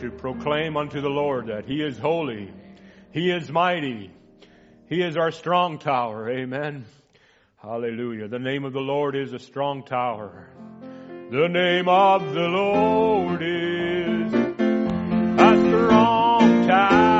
to proclaim unto the Lord that He is holy, He is mighty, He is our strong tower. Amen. Hallelujah. The name of the Lord is a strong tower. The name of the Lord is a strong tower.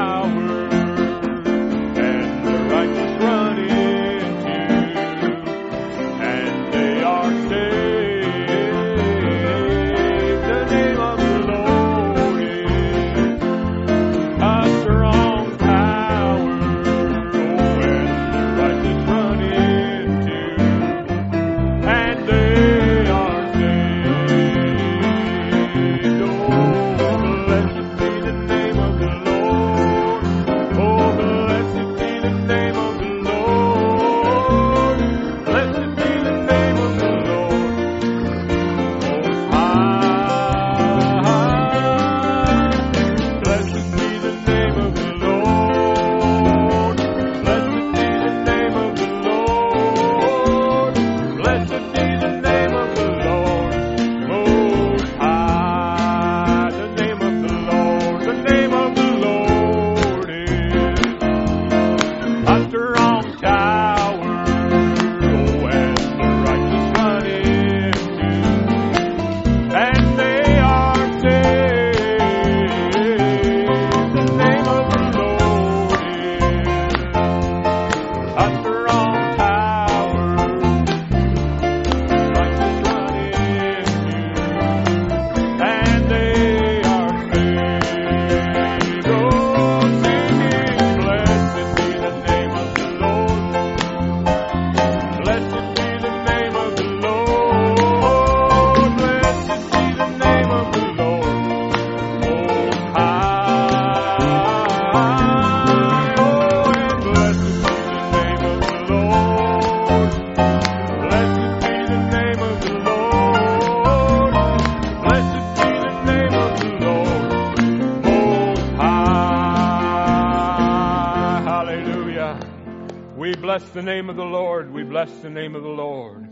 The name of the Lord, we bless the name of the Lord.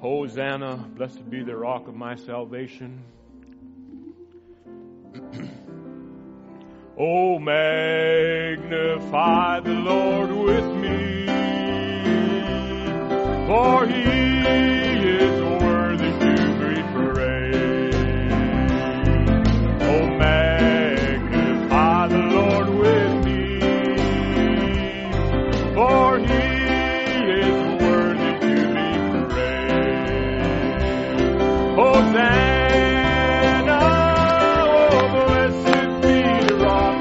Hosanna, blessed be the rock of my salvation. Oh, magnify the Lord with me, for He is worthy to be praised. Oh, magnify the Lord with me, for He is worthy to be praised. Hosanna, oh, blessed be the rock,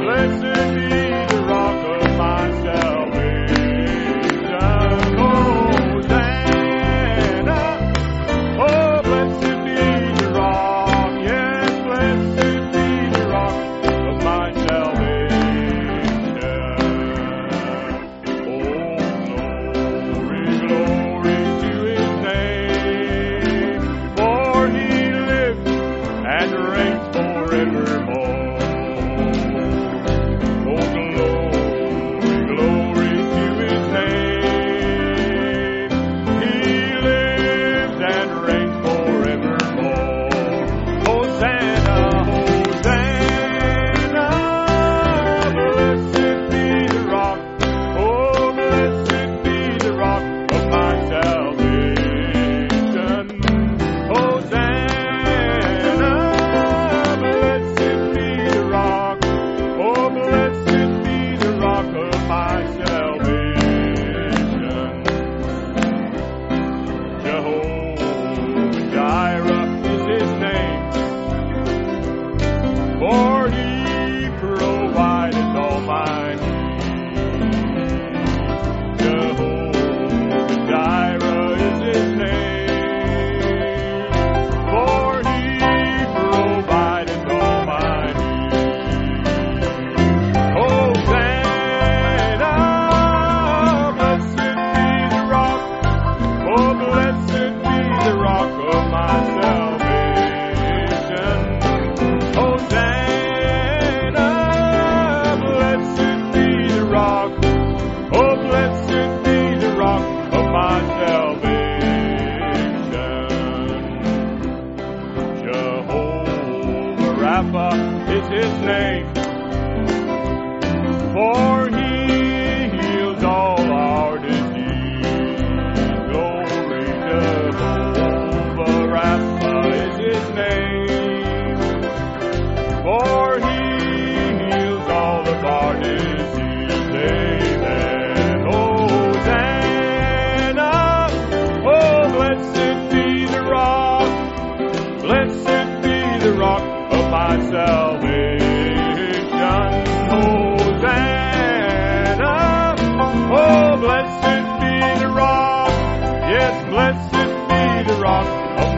blessed be the rock of my salvation. is his name, for he heals all our disease. Glory to Jehovah Rapha is his name, for he heals all of our disease. Amen. Hosanna, oh blessed be the rock, blessed be the rock of my salvation.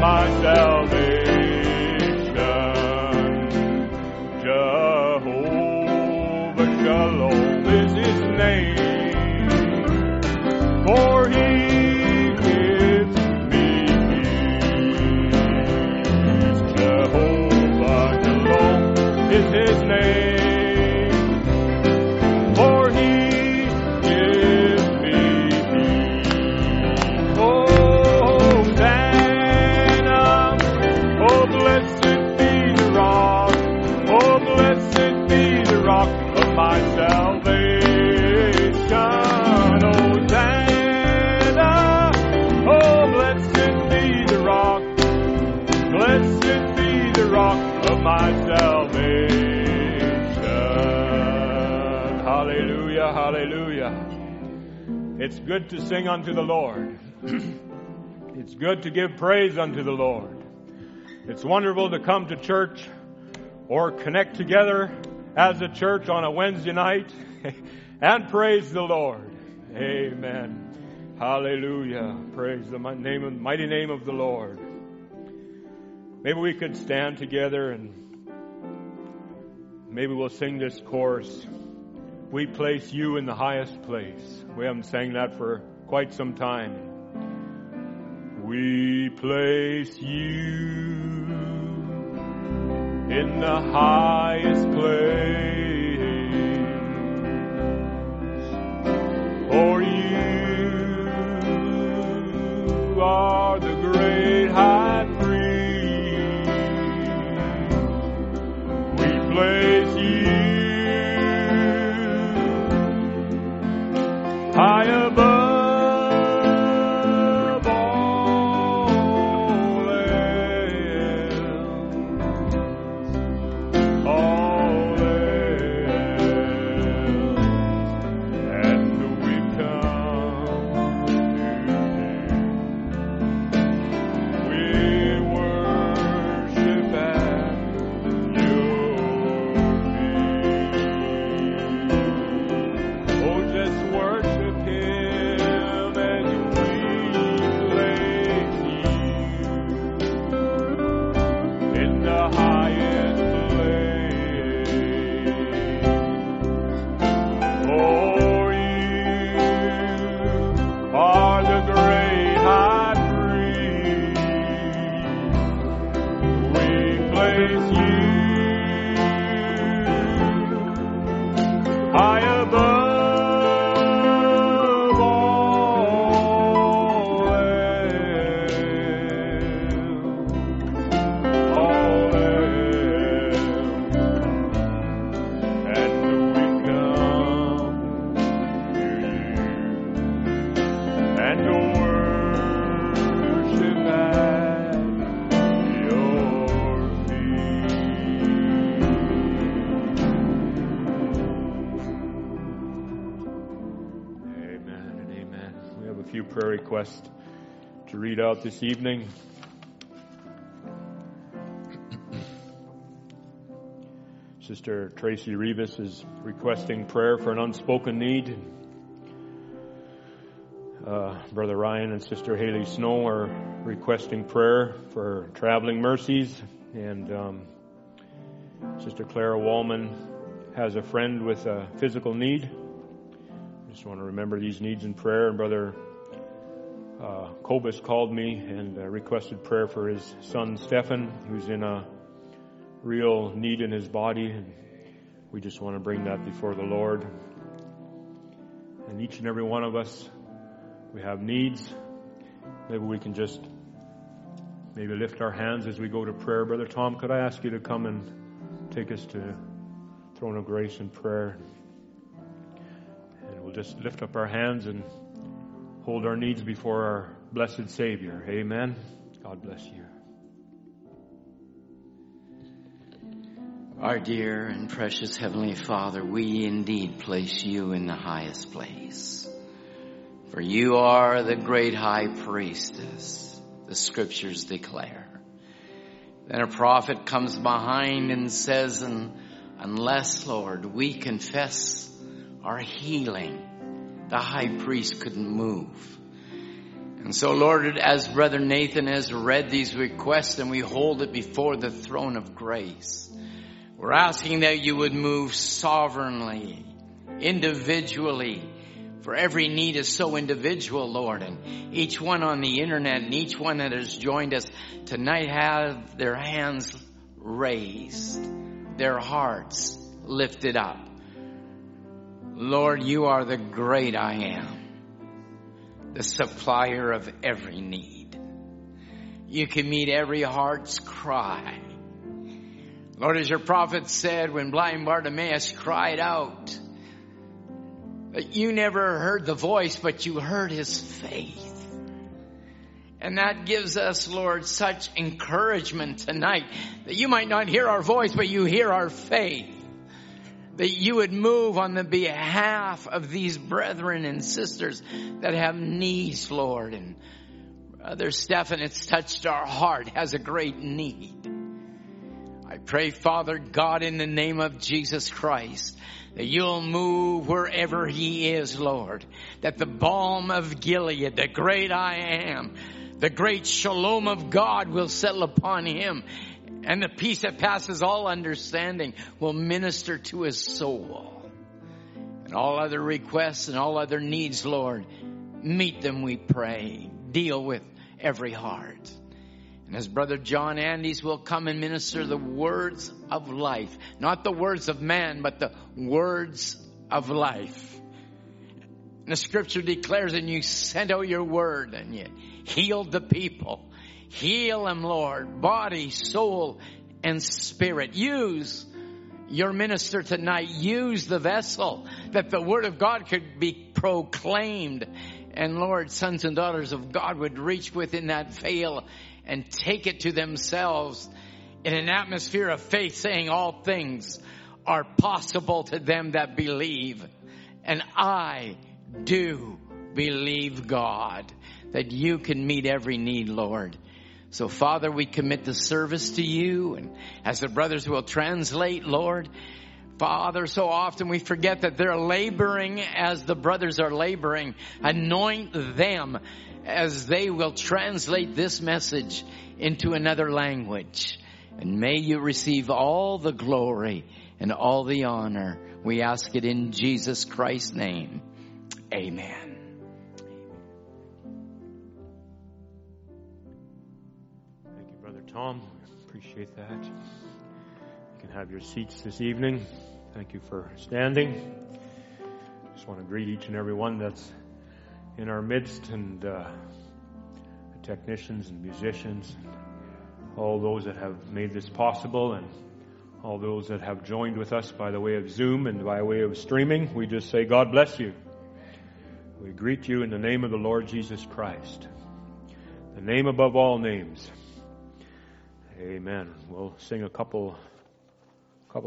My salvation, Jehovah Shalom is his name, for he gives me peace. Jehovah Shalom is his name. It's good to sing unto the Lord. It's good to give praise unto the Lord. It's wonderful to come to church or connect together as a church on a Wednesday night and praise the Lord. Amen. Hallelujah. Praise the mighty name of the Lord. Maybe we could stand together and maybe we'll sing this chorus. We place you in the highest place. We haven't sang that for quite some time. We place you in the highest place, for you are the great high priest. We place you high above all else, and we come to you. We worship at your feet. Oh, just worship. Request to read out this evening. Sister Tracy Rebus is requesting prayer for an unspoken need. Brother Ryan and Sister Haley Snow are requesting prayer for traveling mercies, and Sister Clara Wallman has a friend with a physical need. I just want to remember these needs in prayer. And Brother Cobus called me and requested prayer for his son Stephan, who's in a real need in his body, and we just want to bring that before the Lord. And each and every one of us, we have needs. Maybe we can just lift our hands as we go to prayer. Brother Tom, could I ask you to come and take us to throne of grace and prayer. And we'll just lift up our hands and hold our needs before our blessed Savior. Amen. God bless you. Our dear and precious Heavenly Father, we indeed place you in the highest place. For you are the great high priest, as the scriptures declare. Then a prophet comes behind and says, and unless, Lord, we confess our healing, the high priest couldn't move. And so, Lord, as Brother Nathan has read these requests and we hold it before the throne of grace, we're asking that you would move sovereignly, individually, for every need is so individual, Lord, and each one on the internet and each one that has joined us tonight have their hands raised, their hearts lifted up. Lord, you are the great I am, the supplier of every need. You can meet every heart's cry. Lord, as your prophet said, when blind Bartimaeus cried out, you never heard the voice, but you heard his faith. And that gives us, Lord, such encouragement tonight, that you might not hear our voice, but you hear our faith. That you would move on the behalf of these brethren and sisters that have needs, Lord. And Brother Stephan, it's touched our heart, has a great need. I pray, Father God, in the name of Jesus Christ, that you'll move wherever he is, Lord. That the balm of Gilead, the great I am, the great shalom of God will settle upon him. And the peace that passes all understanding will minister to his soul. And all other requests and all other needs, Lord, meet them, we pray. Deal with every heart. And as Brother John Andes will come and minister the words of life. Not the words of man, but the words of life. And the scripture declares, and you sent out your word and you healed the people. Heal them, Lord, body, soul, and spirit. Use your minister tonight. Use the vessel that the word of God could be proclaimed. And Lord, sons and daughters of God would reach within that veil and take it to themselves in an atmosphere of faith, saying all things are possible to them that believe. And I do believe, God, that you can meet every need, Lord. So, Father, we commit the service to you. And as the brothers will translate, Lord, Father, so often we forget that they're laboring as the brothers are laboring. Anoint them as they will translate this message into another language. And may you receive all the glory and all the honor. We ask it in Jesus Christ's name. Amen. Thank you, Brother Tom. Appreciate that. You can have your seats this evening. Thank you for standing. Just want to greet each and every one that's in our midst, and the technicians and musicians, and all those that have made this possible, and all those that have joined with us by the way of Zoom and by way of streaming. We just say, God bless you. We greet you in the name of the Lord Jesus Christ, the name above all names. Amen. We'll sing a couple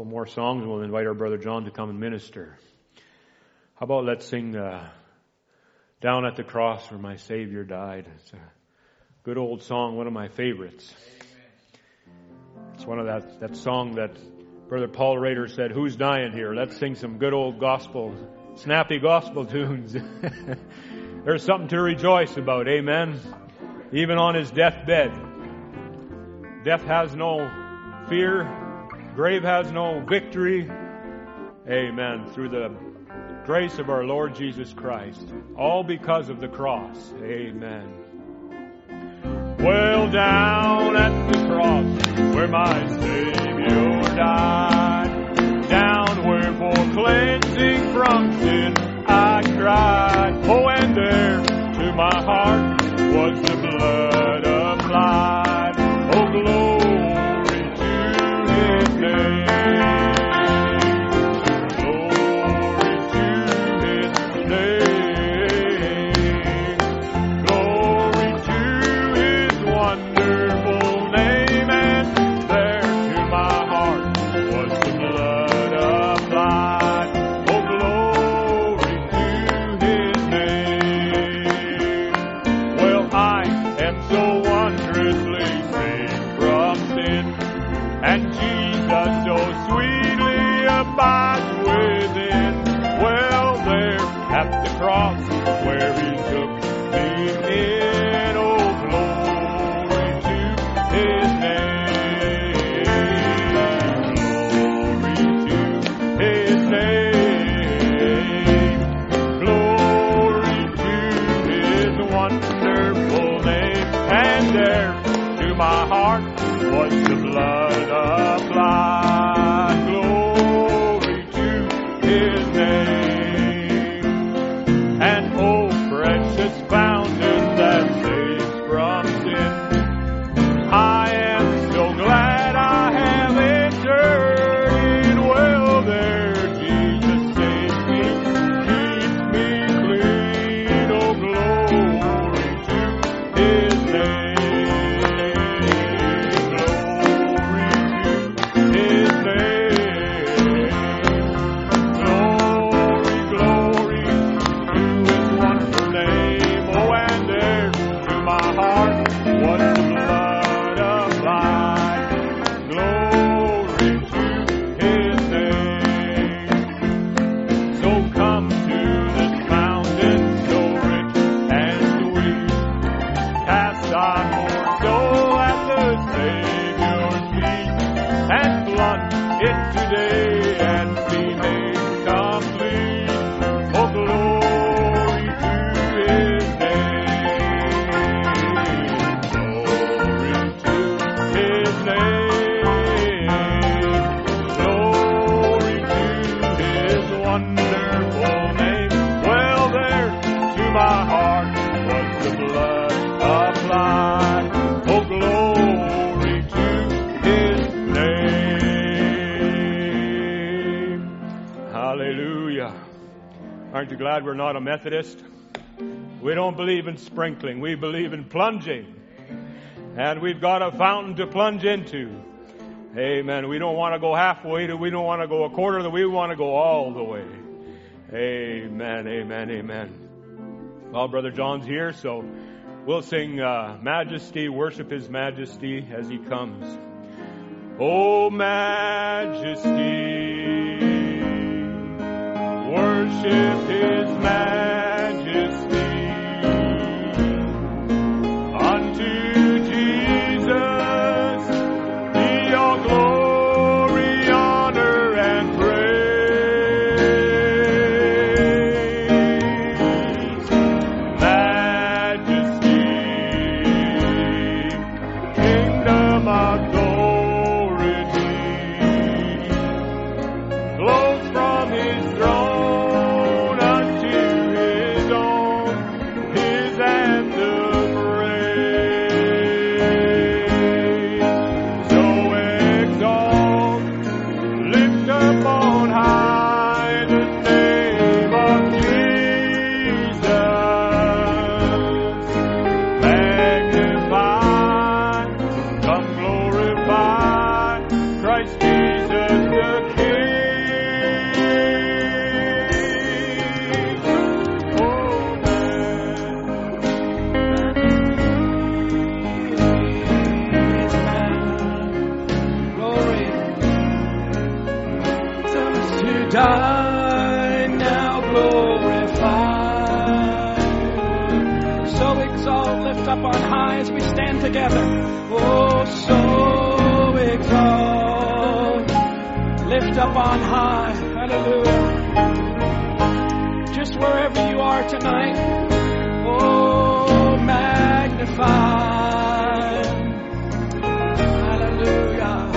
more songs, and we'll invite our Brother John to come and minister. How about let's sing Down at the Cross Where My Savior Died. It's a good old song, one of my favorites. Amen. It's one of that song that Brother Paul Rader said, who's dying here? Let's sing some good old gospel, snappy gospel tunes. There's something to rejoice about, amen? Even on his deathbed. Death has no fear. Grave has no victory. Amen. Through the grace of our Lord Jesus Christ, all because of the cross. Amen. Well, down at the cross where my Savior died, down where for cleansing from sin I cried. Oh, and there to my heart was the blood applied. Oh, glory to his name. Aren't you glad we're not a Methodist? We don't believe in sprinkling. We believe in plunging. And we've got a fountain to plunge into. Amen. We don't want to go halfway. We don't want to go a quarter. We want to go all the way. Amen, amen, amen. Well, Brother John's here, so we'll sing Majesty, worship His Majesty as He comes. Oh, Majesty. Worship His Majesty unto Jesus be all glory, honor, and praise. Majesty, kingdom authority glows from His throne. Together. Oh, so exalt, lift up on high, hallelujah. Just wherever you are tonight, oh, magnify, hallelujah.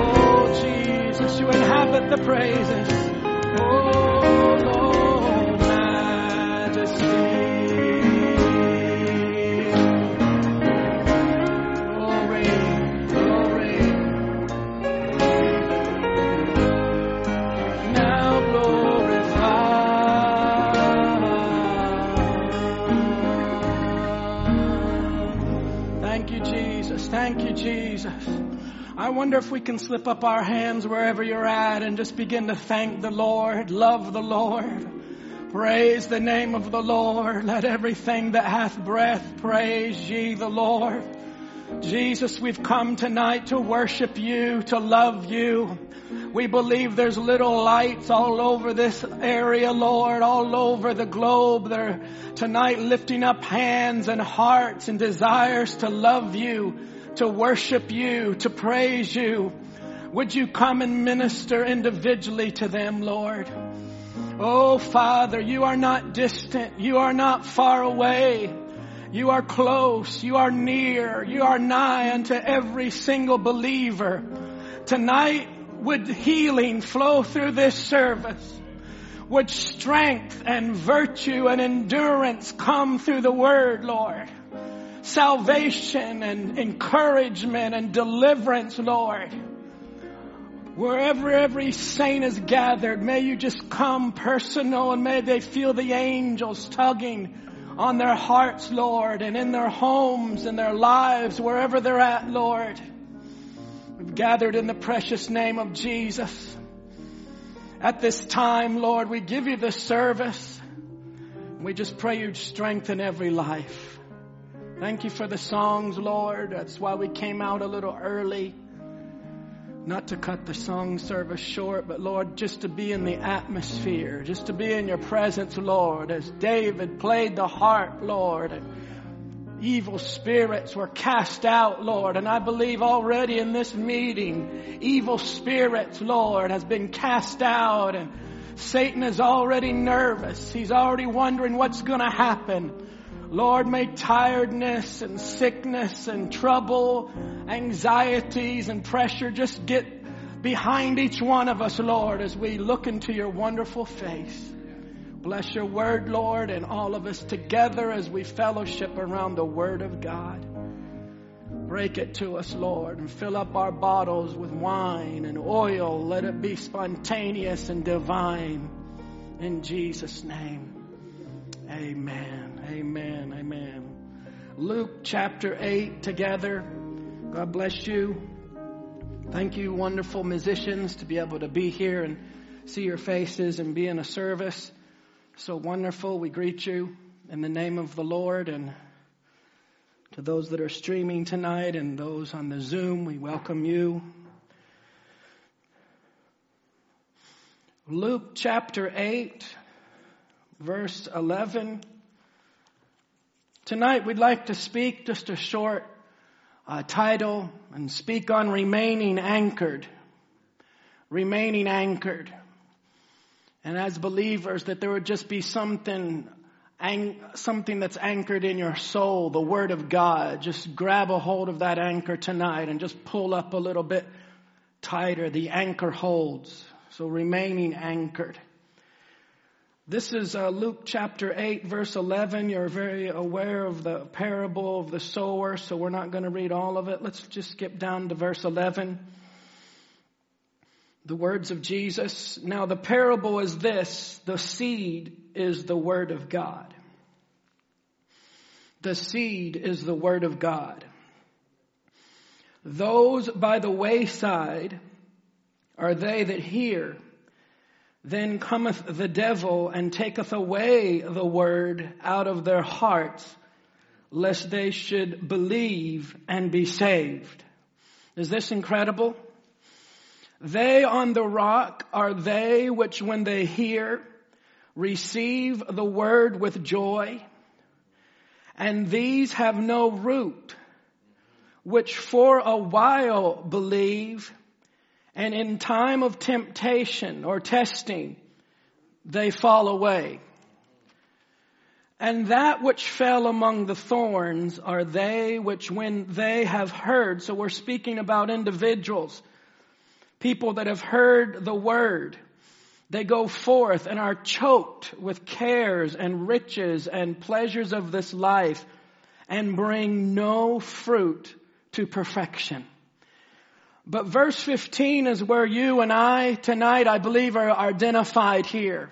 Oh, Jesus, you inhabit the praises. Oh, Lord, majesty. Thank you, Jesus. I wonder if we can slip up our hands wherever you're at and just begin to thank the Lord, love the Lord, praise the name of the Lord. Let everything that hath breath praise ye the Lord. Jesus, we've come tonight to worship you, to love you. We believe there's little lights all over this area, Lord, all over the globe. They're tonight lifting up hands and hearts and desires to love you, to worship you, to praise you. Would you come and minister individually to them, Lord? Oh, Father, you are not distant. You are not far away. You are close. You are near. You are nigh unto every single believer. Tonight, would healing flow through this service. Would strength and virtue and endurance come through the word, Lord. Salvation and encouragement and deliverance, Lord. Wherever every saint is gathered, may you just come personal and may they feel the angels tugging on their hearts, Lord, and in their homes, in their lives, wherever they're at, Lord. We've gathered in the precious name of Jesus. At this time, Lord, we give you this service. We just pray you'd strengthen every life. Thank you for the songs, Lord. That's why we came out a little early. Not to cut the song service short, but Lord, just to be in the atmosphere, just to be in your presence, Lord, as David played the harp, Lord. evil spirits were cast out, Lord. And I believe already in this meeting, evil spirits, Lord, has been cast out. And Satan is already nervous. He's already wondering what's going to happen. Lord, may tiredness and sickness and trouble, anxieties and pressure just get behind each one of us, Lord, as we look into your wonderful face. Bless your word, Lord, and all of us together as we fellowship around the word of God. Break it to us, Lord, and fill up our bottles with wine and oil. Let it be spontaneous and divine. In Jesus' name, amen, amen, amen. Luke chapter 8 together. God bless you. Thank you, wonderful musicians, to be able to be here and see your faces and be in a service. So wonderful. We greet you in the name of the Lord, and to those that are streaming tonight and those on the Zoom, we welcome you. Luke chapter 8, verse 11. Tonight we'd like to speak just a short title and speak on remaining anchored. Remaining anchored. And as believers, that there would just be something that's anchored in your soul, the Word of God. Just grab a hold of that anchor tonight and just pull up a little bit tighter. The anchor holds. So remaining anchored. This is Luke chapter 8, verse 11. You're very aware of the parable of the sower, so we're not going to read all of it. Let's just skip down to verse 11. The words of Jesus. Now the parable is this. The seed is the word of God. The seed is the word of God. Those by the wayside are they that hear. Then cometh the devil and taketh away the word out of their hearts, lest they should believe and be saved. Is this incredible? They on the rock are they which when they hear, receive the word with joy. And these have no root, which for a while believe, and in time of temptation or testing, they fall away. And that which fell among the thorns are they which when they have heard, so we're speaking about individuals, people that have heard the word, they go forth and are choked with cares and riches and pleasures of this life and bring no fruit to perfection. But verse 15 is where you and I tonight, I believe, are identified here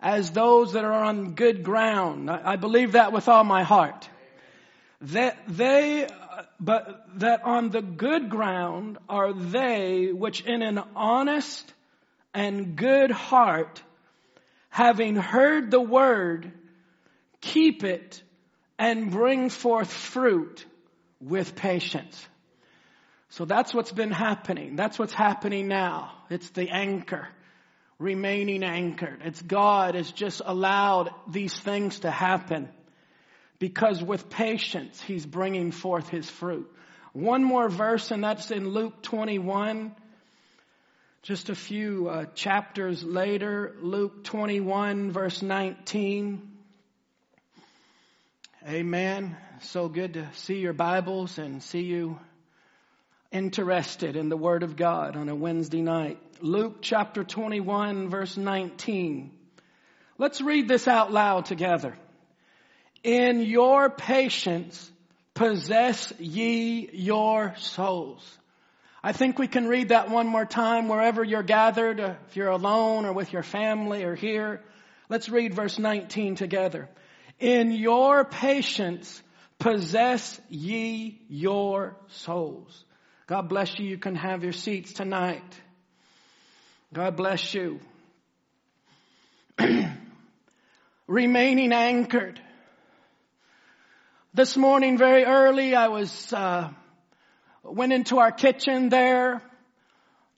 as those that are on good ground. I believe that with all my heart. But that on the good ground are they which in an honest and good heart, having heard the word, keep it and bring forth fruit with patience. So that's what's been happening. That's what's happening now. It's the anchor, remaining anchored. It's God has just allowed these things to happen. Because with patience, he's bringing forth his fruit. One more verse, and that's in Luke 21. Just a few chapters later, Luke 21, verse 19. Amen. So good to see your Bibles and see you interested in the Word of God on a Wednesday night. Luke chapter 21, verse 19. Let's read this out loud together. In your patience, possess ye your souls. I think we can read that one more time wherever you're gathered, if you're alone or with your family or here. Let's read verse 19 together. In your patience, possess ye your souls. God bless you. You can have your seats tonight. God bless you. Remaining anchored. This morning very early, I was went into our kitchen there,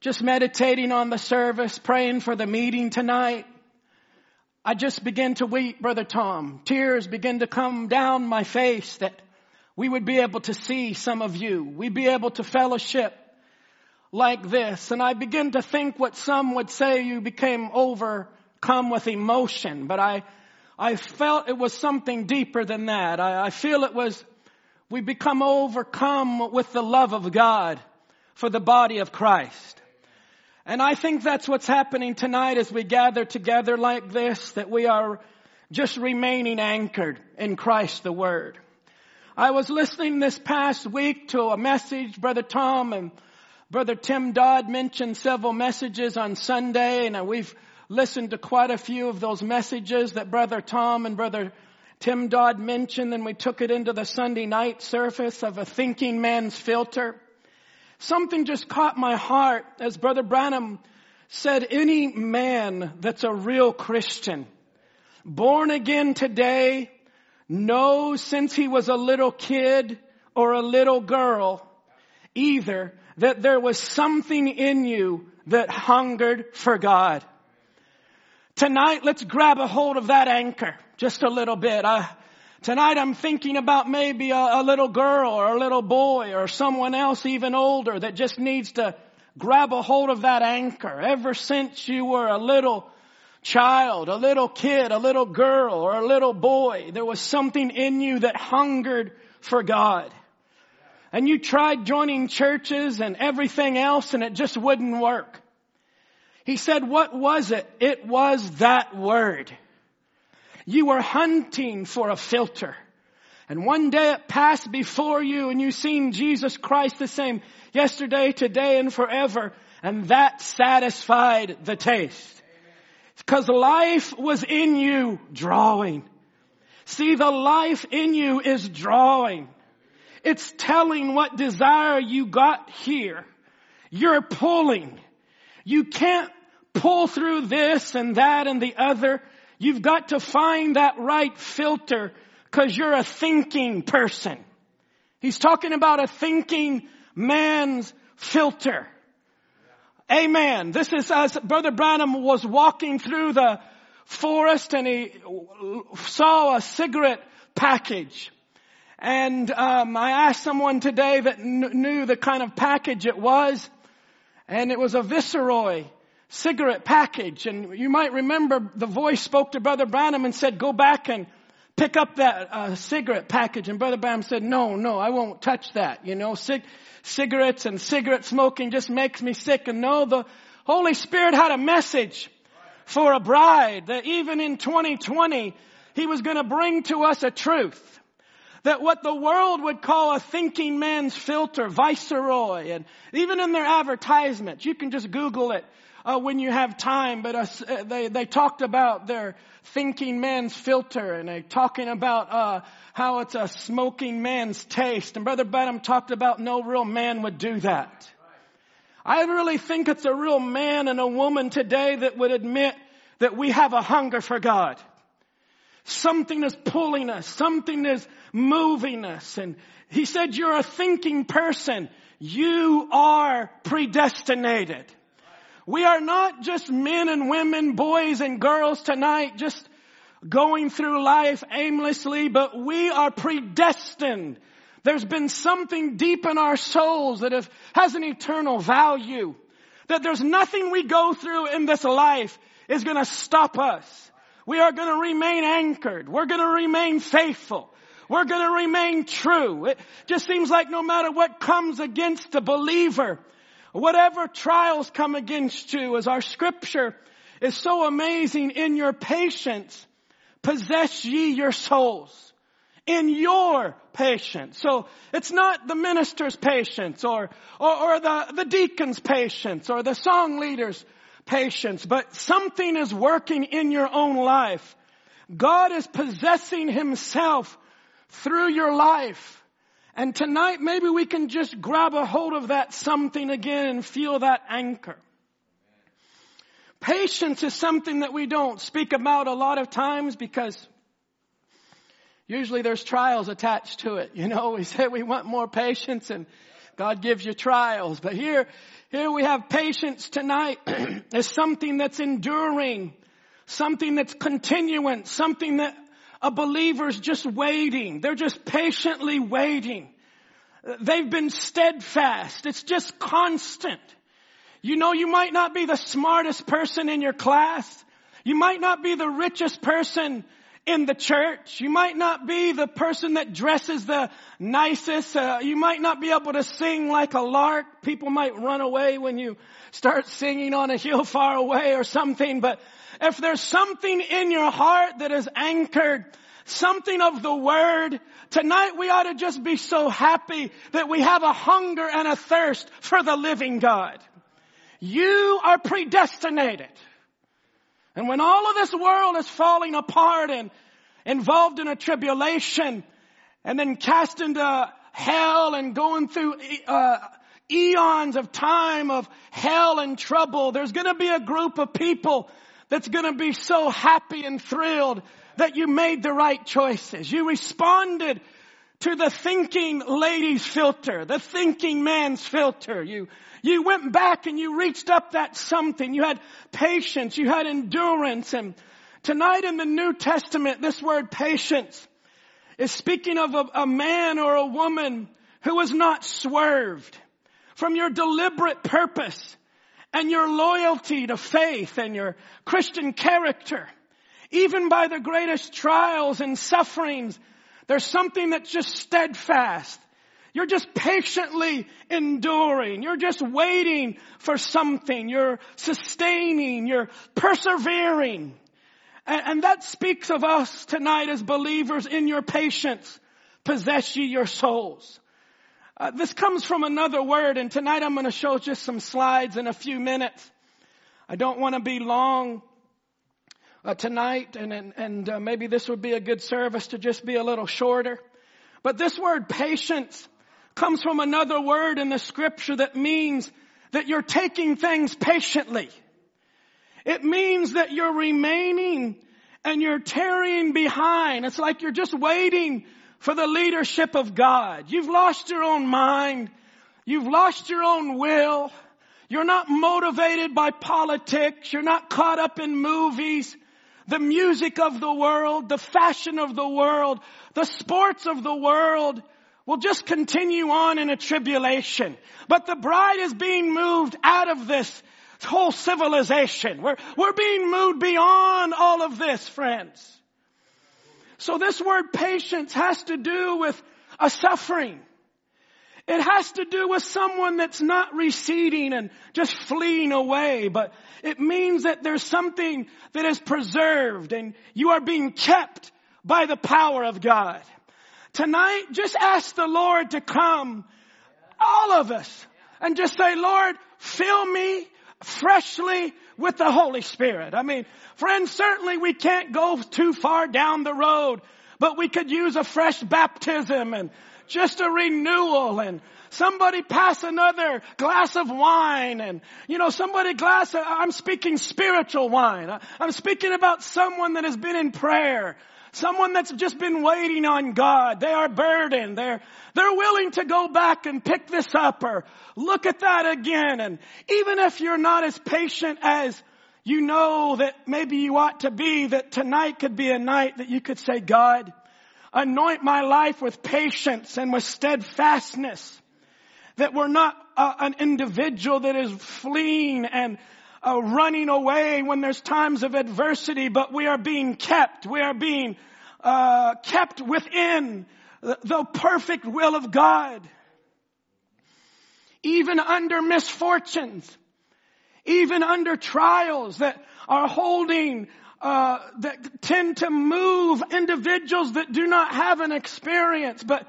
just meditating on the service, praying for the meeting tonight. I just began to weep, Brother Tom. Tears began to come down my face that we would be able to see some of you. We'd be able to fellowship like this. And I begin to think what some would say you became overcome with emotion. But I felt it was something deeper than that. I feel it was we become overcome with the love of God for the body of Christ. And I think that's what's happening tonight as we gather together like this, that we are just remaining anchored in Christ the Word. I was listening this past week to a message. Brother Tom and Brother Tim Dodd mentioned several messages on Sunday, and we've listened to quite a few of those messages that Brother Tom and Brother Tim Dodd mentioned, and we took it into the Sunday night service of a thinking man's filter. Something just caught my heart as Brother Branham said, any man that's a real Christian, born again today, knows since he was a little kid or a little girl, either that there was something in you that hungered for God. Tonight, let's grab a hold of that anchor just a little bit. Tonight, I'm thinking about maybe a little girl or a little boy or someone else even older that just needs to grab a hold of that anchor. Ever since you were a little child, a little kid, a little girl or a little boy, there was something in you that hungered for God. And you tried joining churches and everything else, and it just wouldn't work. He said, what was it? It was that word. You were hunting for a filter. And one day it passed before you, and you seen Jesus Christ the same yesterday, today, and forever. And that satisfied the taste. Because life was in you drawing. See, the life in you is drawing. It's telling what desire you got here. You're pulling. You can't pull through this and that and the other. You've got to find that right filter because you're a thinking person. He's talking about a thinking man's filter. Amen. This is us. Brother Branham was walking through the forest and he saw a cigarette package. And I asked someone today that knew the kind of package it was. And it was a Viceroy cigarette package. And you might remember the voice spoke to Brother Branham and said, go back and pick up that cigarette package. And Brother Branham said, no, I won't touch that. You know, cigarettes and cigarette smoking just makes me sick. And no, the Holy Spirit had a message for a bride that even in 2020, He was going to bring to us a truth. That what the world would call a thinking man's filter, Viceroy, and even in their advertisements, you can just Google it when you have time, but they talked about their thinking man's filter, and they're talking about how it's a smoking man's taste. And Brother Branham talked about no real man would do that. I really think it's a real man and a woman today that would admit that we have a hunger for God. Something is pulling us. Something is moving us. And he said, you're a thinking person. You are predestinated. We are not just men and women, boys and girls tonight, just going through life aimlessly, but we are predestined. There's been something deep in our souls that has an eternal value. That there's nothing we go through in this life is going to stop us. We are going to remain anchored. We're going to remain faithful. We're going to remain true. It just seems like no matter what comes against the believer, whatever trials come against you, as our scripture is so amazing, in your patience, possess ye your souls. In your patience. So it's not the minister's patience or the deacon's patience or the song leader's patience, but something is working in your own life. God is possessing Himself through your life. And tonight maybe we can just grab a hold of that something again and feel that anchor. Patience is something that we don't speak about a lot of times because usually there's trials attached to it. You know, we say we want more patience and God gives you trials. But here we have patience tonight as something that's enduring, something that's continuing, something that a believer's just waiting. They're just patiently waiting. They've been steadfast. It's just constant. You know, you might not be the smartest person in your class. You might not be the richest person in the church. You might not be the person that dresses the nicest. You might not be able to sing like a lark. People might run away when you start singing on a hill far away or something. But if there's something in your heart that is anchored, something of the word, tonight we ought to just be so happy that we have a hunger and a thirst for the living God. You are predestinated. And when all of this world is falling apart and involved in a tribulation and then cast into hell and going through eons of time of hell and trouble, there's going to be a group of people that's going to be so happy and thrilled that you made the right choices. You responded to the thinking lady's filter, the thinking man's filter. You went back and you reached up that something. You had patience. You had endurance. And tonight in the New Testament, this word patience is speaking of a man or a woman who is not swerved from your deliberate purpose and your loyalty to faith and your Christian character. Even by the greatest trials and sufferings, there's something that's just steadfast. You're just patiently enduring. You're just waiting for something. You're sustaining. You're persevering. And that speaks of us tonight as believers. In your patience, possess ye your souls. This comes from another word, and tonight I'm going to show just some slides in a few minutes. I don't want to be long tonight, and maybe this would be a good service to just be a little shorter. But this word patience comes from another word in the scripture that means that you're taking things patiently. It means that you're remaining and you're tarrying behind. It's like you're just waiting for the leadership of God. You've lost your own mind. You've lost your own will. You're not motivated by politics. You're not caught up in movies, the music of the world, the fashion of the world, the sports of the world. Will just continue on in a tribulation. But the bride is being moved out of this whole civilization. We're being moved beyond all of this, friends. So this word patience has to do with a suffering. It has to do with someone that's not receding and just fleeing away, but it means that there's something that is preserved and you are being kept by the power of God. Tonight, just ask the Lord to come, all of us, and just say, Lord, fill me freshly with the Holy Spirit. I mean, friends, certainly we can't go too far down the road, but we could use a fresh baptism and just a renewal, and somebody pass another glass of wine, and I'm speaking spiritual wine. I'm speaking about someone that has been in prayer, someone that's just been waiting on God. They are burdened. They're willing to go back and pick this up or look at that again. And even if you're not as patient as you know that maybe you ought to be, that tonight could be a night that you could say, God, anoint my life with patience and with steadfastness. That we're not an individual that is fleeing and running away when there's times of adversity, but we are being kept. We are being kept within the perfect will of God. Even under misfortunes, even under trials that are holding that tend to move individuals that do not have an experience. But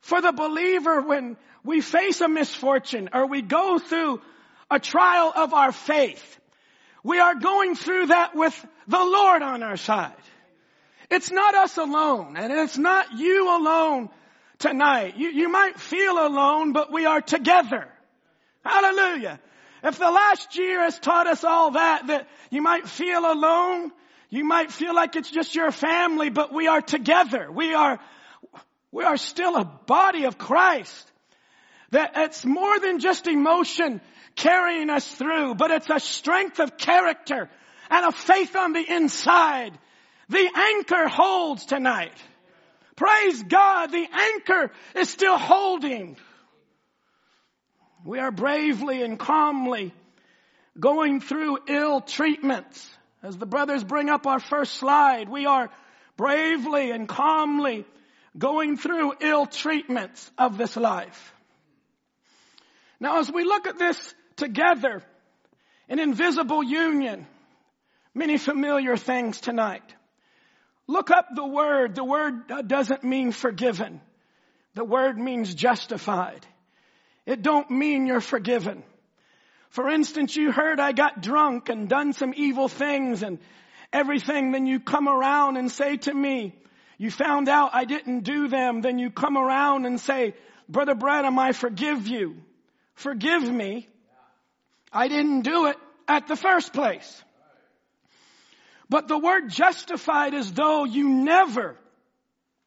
for the believer, when we face a misfortune or we go through a trial of our faith, we are going through that with the Lord on our side. It's not us alone, and it's not you alone tonight. You might feel alone, but we are together. Hallelujah. If the last year has taught us all that you might feel alone, you might feel like it's just your family, but we are together. We are still a body of Christ. That it's more than just emotion carrying us through, but it's a strength of character and a faith on the inside The anchor holds tonight. Praise God, the anchor is still holding. We are bravely and calmly going through ill treatments. As the brothers bring up our first slide, we are bravely and calmly going through ill treatments of this life. Now, as we look at this together, an invisible union, many familiar things tonight. Look up the word. The word doesn't mean forgiven. The word means justified. It don't mean you're forgiven. For instance, you heard I got drunk and done some evil things and everything. Then you come around and say to me, you found out I didn't do them. Then you come around and say, Brother Branham, I forgive you. Forgive me. I didn't do it at the first place. But the word justified is though you never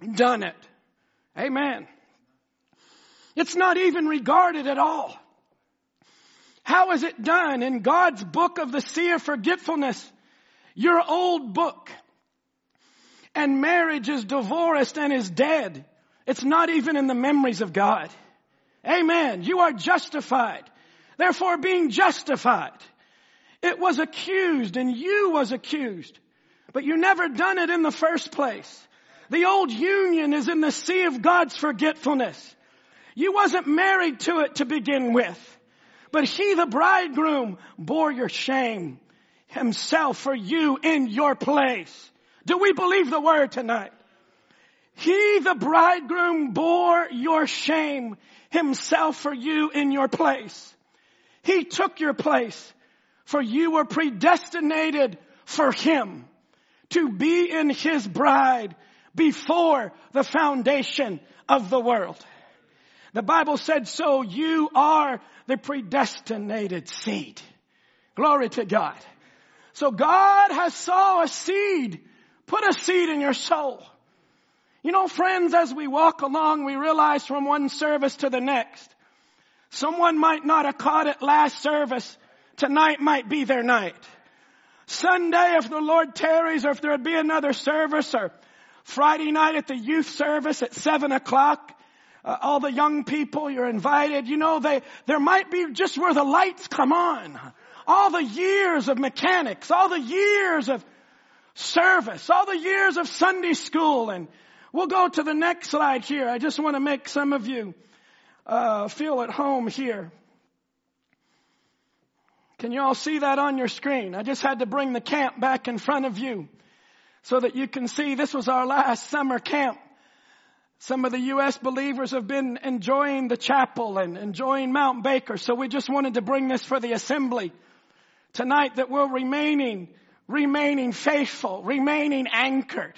done it. Amen. It's not even regarded at all. How is it done? In God's book of the sea of forgetfulness, your old book, and marriage is divorced and is dead. It's not even in the memories of God. Amen. You are justified. Therefore, being justified, it was accused and you was accused, but you never done it in the first place. The old union is in the sea of God's forgetfulness. You wasn't married to it to begin with, but he, the bridegroom, bore your shame himself for you in your place. Do we believe the word tonight? He, the bridegroom, bore your shame himself for you in your place. He took your place. For you were predestinated for him to be in his bride before the foundation of the world. The Bible said so. You are the predestinated seed. Glory to God. So God has sown a seed. Put a seed in your soul. You know, friends, as we walk along, we realize from one service to the next, someone might not have caught it last service. Tonight might be their night. Sunday, if the Lord tarries, or if there would be another service, or Friday night at the youth service at 7 o'clock, all the young people, you're invited. You know, there might be just where the lights come on. All the years of mechanics, all the years of service, all the years of Sunday school. And we'll go to the next slide here. I just want to make some of you feel at home here. Can you all see that on your screen? I just had to bring the camp back in front of you so that you can see this was our last summer camp. Some of the U.S. believers have been enjoying the chapel and enjoying Mount Baker. So we just wanted to bring this for the assembly tonight, that we're remaining faithful, remaining anchored.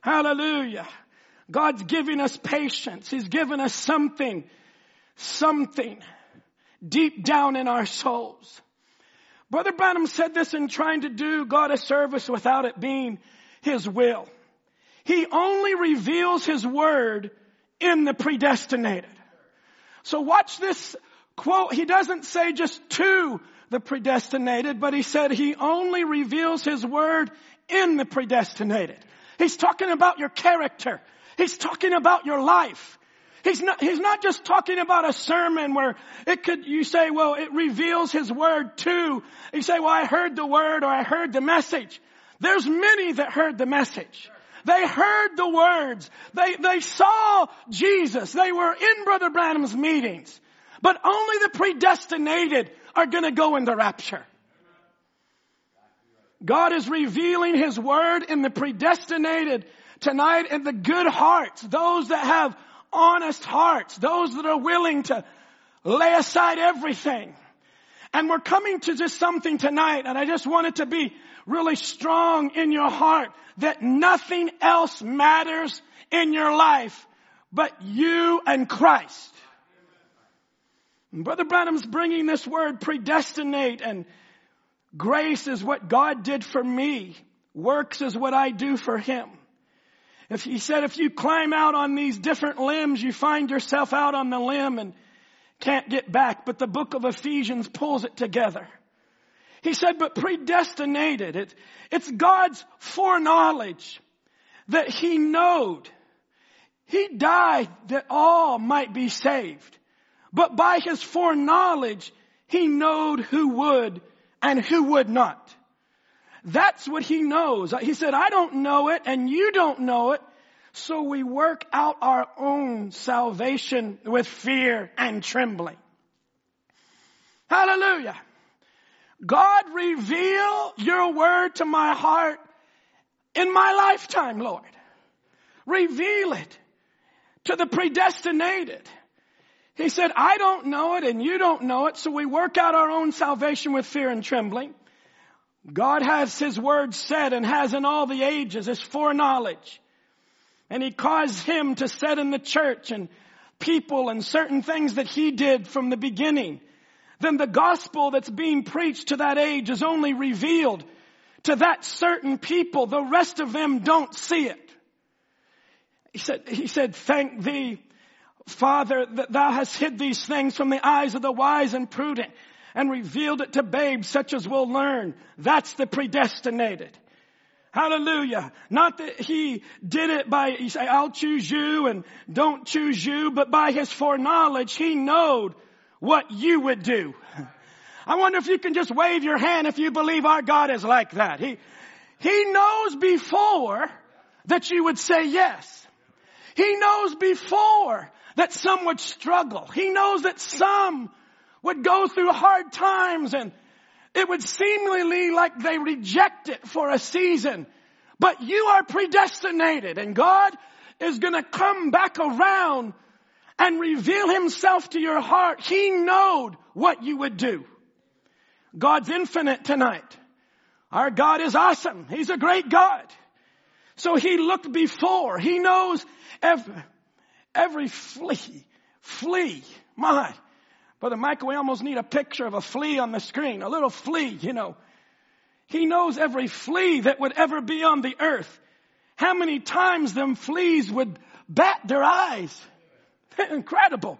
Hallelujah. God's giving us patience. He's given us something deep down in our souls. Brother Branham said this in trying to do God a service without it being his will. He only reveals his word in the predestinated. So watch this quote. He doesn't say just to the predestinated, but he said he only reveals his word in the predestinated. He's talking about your character. He's talking about your life. He's not just talking about a sermon where you say, well, it reveals his word too. You say, well, I heard the word, or I heard the message. There's many that heard the message. They heard the words. They saw Jesus. They were in Brother Branham's meetings. But only the predestinated are going to go in the rapture. God is revealing his word in the predestinated tonight, in the good hearts, those that have honest hearts, those that are willing to lay aside everything. And we're coming to just something tonight, and I just want it to be really strong in your heart, that nothing else matters in your life but you and Christ. And Brother Branham's bringing this word predestinate, and grace is what God did for me. Works is what I do for him. He said if you climb out on these different limbs, you find yourself out on the limb and can't get back. But the book of Ephesians pulls it together. He said, but predestinated. It's God's foreknowledge that he knowed. He died that all might be saved. But by his foreknowledge, he knowed who would and who would not. That's what he knows. He said, I don't know it and you don't know it. So we work out our own salvation with fear and trembling. Hallelujah. God, reveal your word to my heart in my lifetime, Lord. Reveal it to the predestinated. He said, I don't know it and you don't know it. So we work out our own salvation with fear and trembling. God has his word said and has in all the ages his foreknowledge. And he caused him to set in the church and people and certain things that he did from the beginning. Then the gospel that's being preached to that age is only revealed to that certain people. The rest of them don't see it. He said, thank thee, Father, that thou hast hid these things from the eyes of the wise and prudent and revealed it to babes such as will learn. That's the predestinated. Hallelujah. Not that he did it by, you say, I'll choose you and don't choose you, but by his foreknowledge, he knowed what you would do. I wonder if you can just wave your hand if you believe our God is like that. He knows before that you would say yes. He knows before that some would struggle. He knows that some would go through hard times and it would seemingly like they reject it for a season. But you are predestinated and God is going to come back around and reveal himself to your heart. He knowed what you would do. God's infinite tonight. Our God is awesome. He's a great God. So he looked before. He knows every flea. Flea. My. Brother Michael, we almost need a picture of a flea on the screen. A little flea, you know. He knows every flea that would ever be on the earth. How many times them fleas would bat their eyes. Incredible.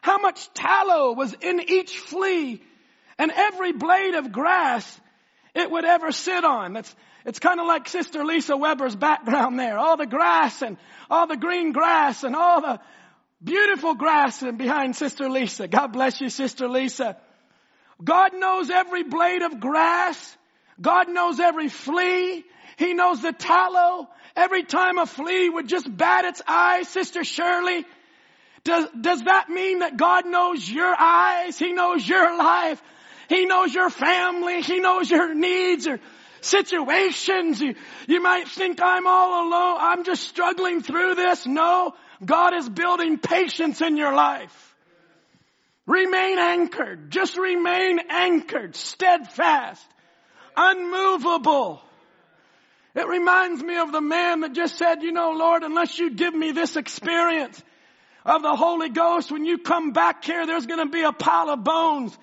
How much tallow was in each flea and every blade of grass it would ever sit on. It's kind of like Sister Lisa Weber's background there. All the grass and all the green grass and all the beautiful grass and behind Sister Lisa. God bless you, Sister Lisa. God knows every blade of grass. God knows every flea. He knows the tallow. Every time a flea would just bat its eyes, Sister Shirley, does that mean that God knows your eyes? He knows your life. He knows your family. He knows your needs or situations. You might think I'm all alone. I'm just struggling through this. No, God is building patience in your life. Remain anchored. Just remain anchored, steadfast, unmovable. It reminds me of the man that just said, you know, Lord, unless you give me this experience of the Holy Ghost, when you come back here, there's going to be a pile of bones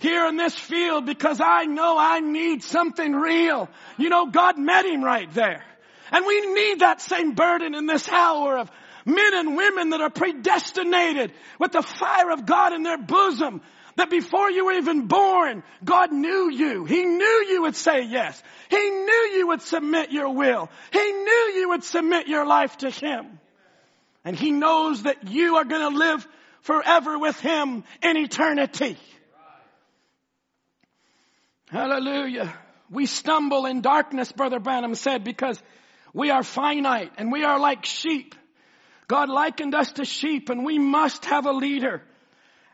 here in this field because I know I need something real. You know, God met him right there. And we need that same burden in this hour of men and women that are predestinated with the fire of God in their bosom. That before you were even born, God knew you. He knew you would say yes. He knew you would submit your will. He knew you would submit your life to him. And he knows that you are going to live forever with him in eternity. Hallelujah. We stumble in darkness, Brother Branham said, because we are finite and we are like sheep. God likened us to sheep and we must have a leader.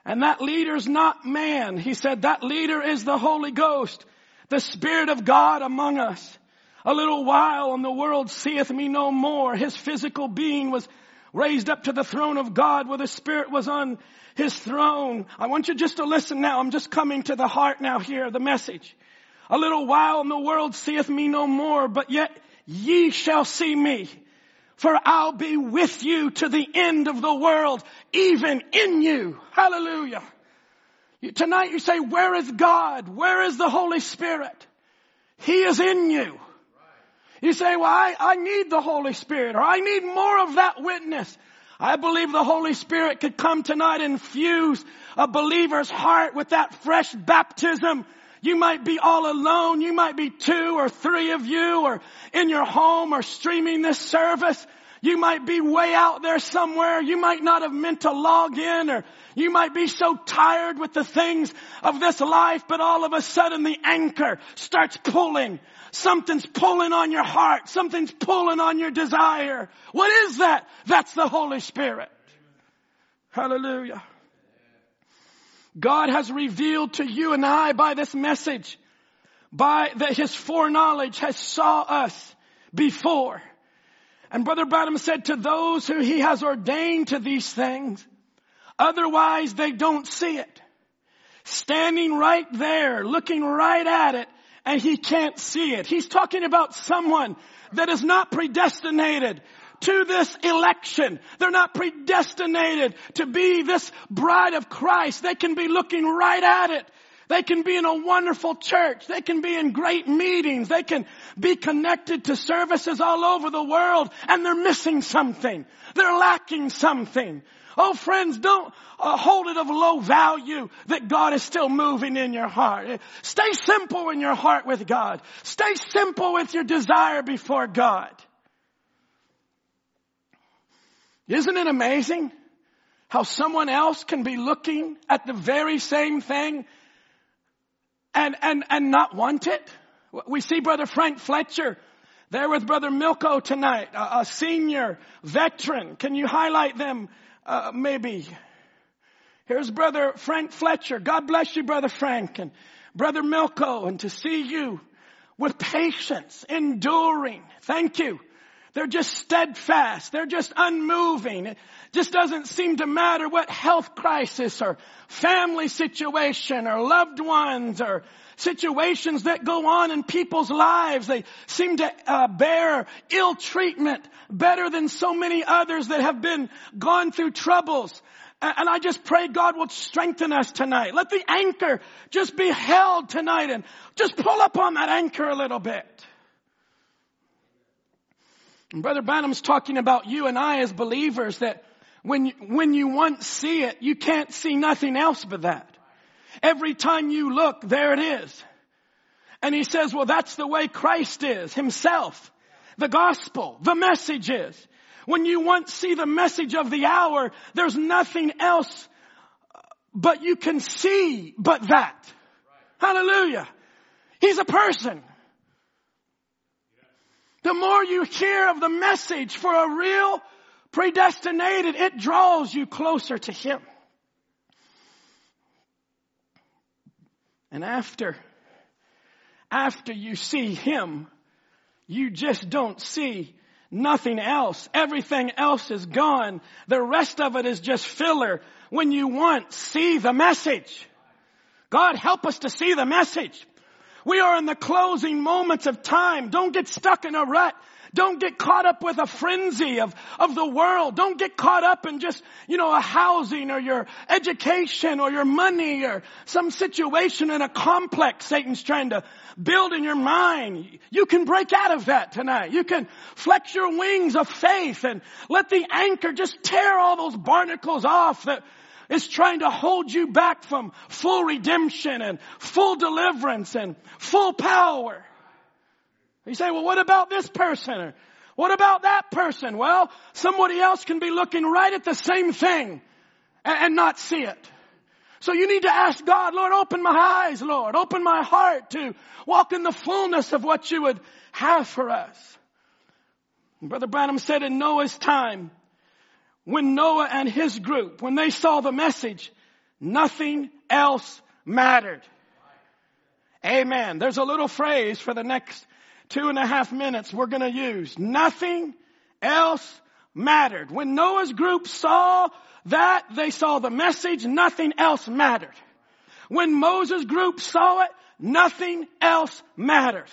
And that leader's not man. He said that leader is the Holy Ghost, the Spirit of God among us. A little while and the world seeth me no more. His physical being was raised up to the throne of God where the Spirit was on his throne. I want you just to listen now. I'm just coming to the heart now here, the message. A little while and the world seeth me no more, but yet ye shall see me. For I'll be with you to the end of the world, even in you. Hallelujah. Tonight you say, where is God? Where is the Holy Spirit? He is in you. You say, well, I need the Holy Spirit, or I need more of that witness. I believe the Holy Spirit could come tonight and infuse a believer's heart with that fresh baptism You might be all alone. You might be two or three of you or in your home or streaming this service. You might be way out there somewhere. You might not have meant to log in, or you might be so tired with the things of this life, but all of a sudden the anchor starts pulling. Something's pulling on your heart. Something's pulling on your desire. What is that? That's the Holy Spirit. Hallelujah. God has revealed to you and I by this message, by that His foreknowledge has saw us before. And Brother Branham said, to those who He has ordained to these things, otherwise they don't see it. Standing right there, looking right at it, and he can't see it. He's talking about someone that is not predestinated to this election. They're not predestinated to be this bride of Christ. They can be looking right at it. They can be in a wonderful church. They can be in great meetings. They can be connected to services all over the world, and they're missing something. They're lacking something. Oh, friends, don't hold it of low value that God is still moving in your heart. Stay simple in your heart with God. Stay simple with your desire before God. Isn't it amazing how someone else can be looking at the very same thing and not want it? We see Brother Frank Fletcher there with Brother Milko tonight, a senior veteran. Can you highlight them? Maybe. Here's Brother Frank Fletcher. God bless you, Brother Frank, and Brother Milko, and to see you with patience, enduring. Thank you. They're just steadfast. They're just unmoving. It just doesn't seem to matter what health crisis or family situation or loved ones or situations that go on in people's lives. They seem to bear ill treatment better than so many others that have been gone through troubles. And I just pray God will strengthen us tonight. Let the anchor just be held tonight and just pull up on that anchor a little bit. And Brother Branham's talking about you and I as believers, that when you once see it, you can't see nothing else but that. Every time you look, there it is. And he says, well, that's the way Christ is Himself. The gospel, the message is. When you once see the message of the hour, there's nothing else but you can see but that. Right. Hallelujah. He's a person. The more you hear of the message for a real predestinated, it draws you closer to Him. And after you see Him, you just don't see nothing else. Everything else is gone. The rest of it is just filler. When you once see the message, God help us to see the message. We are in the closing moments of time. Don't get stuck in a rut. Don't get caught up with a frenzy of the world. Don't get caught up in just, a housing or your education or your money or some situation in a complex Satan's trying to build in your mind. You can break out of that tonight. You can flex your wings of faith and let the anchor just tear all those barnacles off that is trying to hold you back from full redemption and full deliverance and full power. You say, well, what about this person? Or what about that person? Well, somebody else can be looking right at the same thing and not see it. So you need to ask God, Lord, open my eyes, Lord. Open my heart to walk in the fullness of what you would have for us. And Brother Branham said in Noah's time, when Noah and his group, when they saw the message, nothing else mattered. Amen. There's a little phrase for the next 2.5 minutes we're going to use. Nothing else mattered. When Noah's group saw that, they saw the message, nothing else mattered. When Moses' group saw it, nothing else mattered.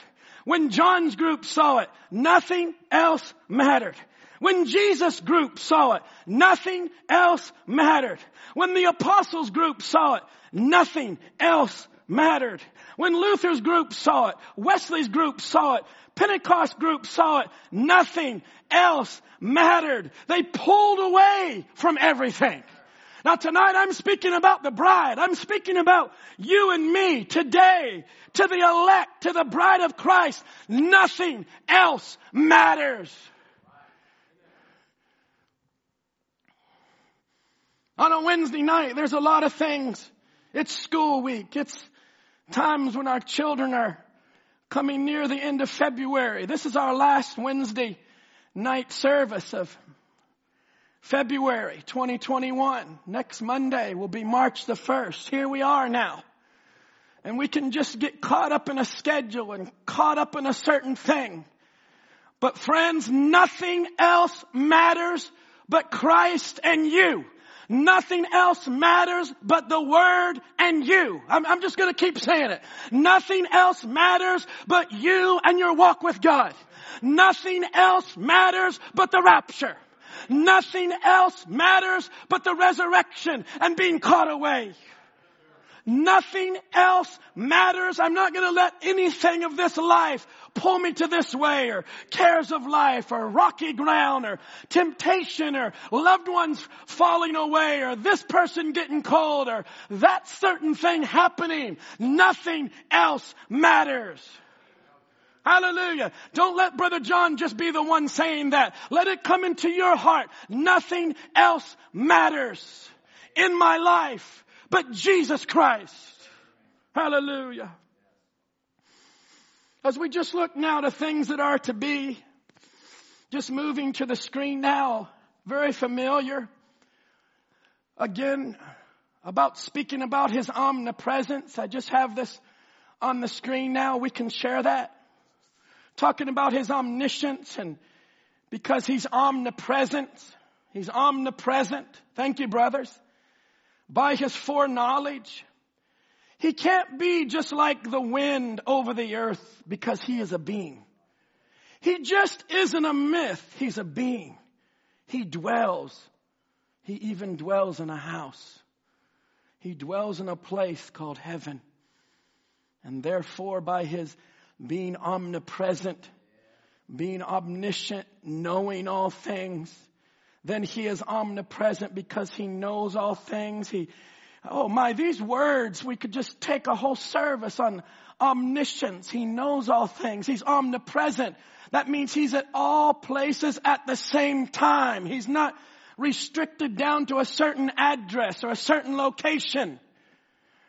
When John's group saw it, nothing else mattered. When Jesus' group saw it, nothing else mattered. When the apostles' group saw it, nothing else mattered. When Luther's group saw it, Wesley's group saw it, Pentecost group saw it, nothing else mattered. They pulled away from everything. Now tonight I'm speaking about the bride. I'm speaking about you and me today, to the elect, to the bride of Christ. Nothing else matters. On a Wednesday night, there's a lot of things. It's school week. It's times when our children are coming near the end of February. This is our last Wednesday night service of February 2021. Next Monday will be March the 1st. Here we are now. And we can just get caught up in a schedule and caught up in a certain thing. But friends, nothing else matters but Christ and you. Nothing else matters but the Word and you. I'm just going to keep saying it. Nothing else matters but you and your walk with God. Nothing else matters but the rapture. Nothing else matters but the resurrection and being caught away. Nothing else matters. I'm not going to let anything of this life pull me to this way, or cares of life, or rocky ground, or temptation, or loved ones falling away, or this person getting cold, or that certain thing happening. Nothing else matters. Hallelujah. Don't let Brother John just be the one saying that. Let it come into your heart. Nothing else matters in my life but Jesus Christ. Hallelujah. As we just look now to things that are to be, just moving to the screen now, very familiar. Again, about speaking about His omnipresence. I just have this on the screen now. We can share that. Talking about His omniscience, and because He's omnipresent. He's omnipresent. Thank you, brothers. By His foreknowledge. He can't be just like the wind over the earth, because He is a being. He just isn't a myth. He's a being. He dwells. He even dwells in a house. He dwells in a place called heaven. And therefore, by His being omnipresent, being omniscient, knowing all things, then He is omnipresent because He knows all things. These words, we could just take a whole service on omniscience. He knows all things. He's omnipresent. That means He's at all places at the same time. He's not restricted down to a certain address or a certain location.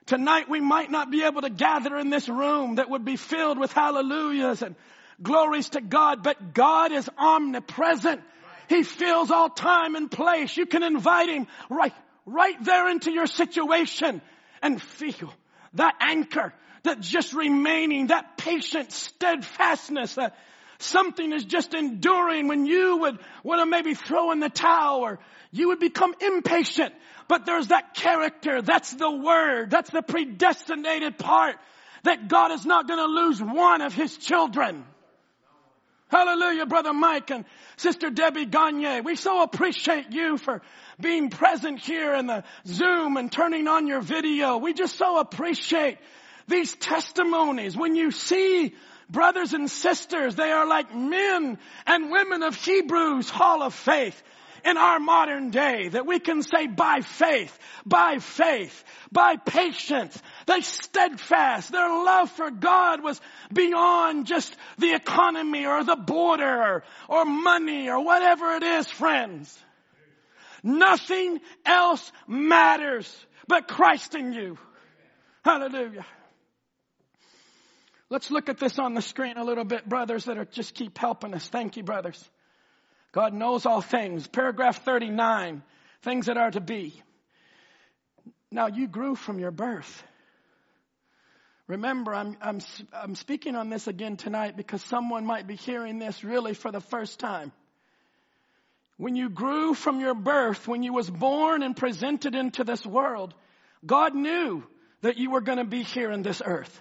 Tonight we might not be able to gather in this room that would be filled with hallelujahs and glories to God, but God is omnipresent. He fills all time and place. You can invite Him right there into your situation and feel that anchor, that just remaining, that patient steadfastness, that something is just enduring when you would want to maybe throw in the towel, or you would become impatient. But there's that character, that's the Word, that's the predestinated part, that God is not going to lose one of His children. Hallelujah, Brother Mike and Sister Debbie Gagne. We so appreciate you for being present here in the Zoom and turning on your video. We just so appreciate these testimonies. When you see brothers and sisters, they are like men and women of Hebrews Hall of Faith in our modern day, that we can say by faith, by faith, by patience, they steadfast. Their love for God was beyond just the economy or the border or money or whatever it is, friends. Nothing else matters but Christ in you. Hallelujah. Let's look at this on the screen a little bit, brothers that are just keep helping us. Thank you, brothers. God knows all things. Paragraph 39, things that are to be. Now, you grew from your birth. Remember, I'm speaking on this again tonight because someone might be hearing this really for the first time. When you grew from your birth, when you was born and presented into this world, God knew that you were going to be here in this earth.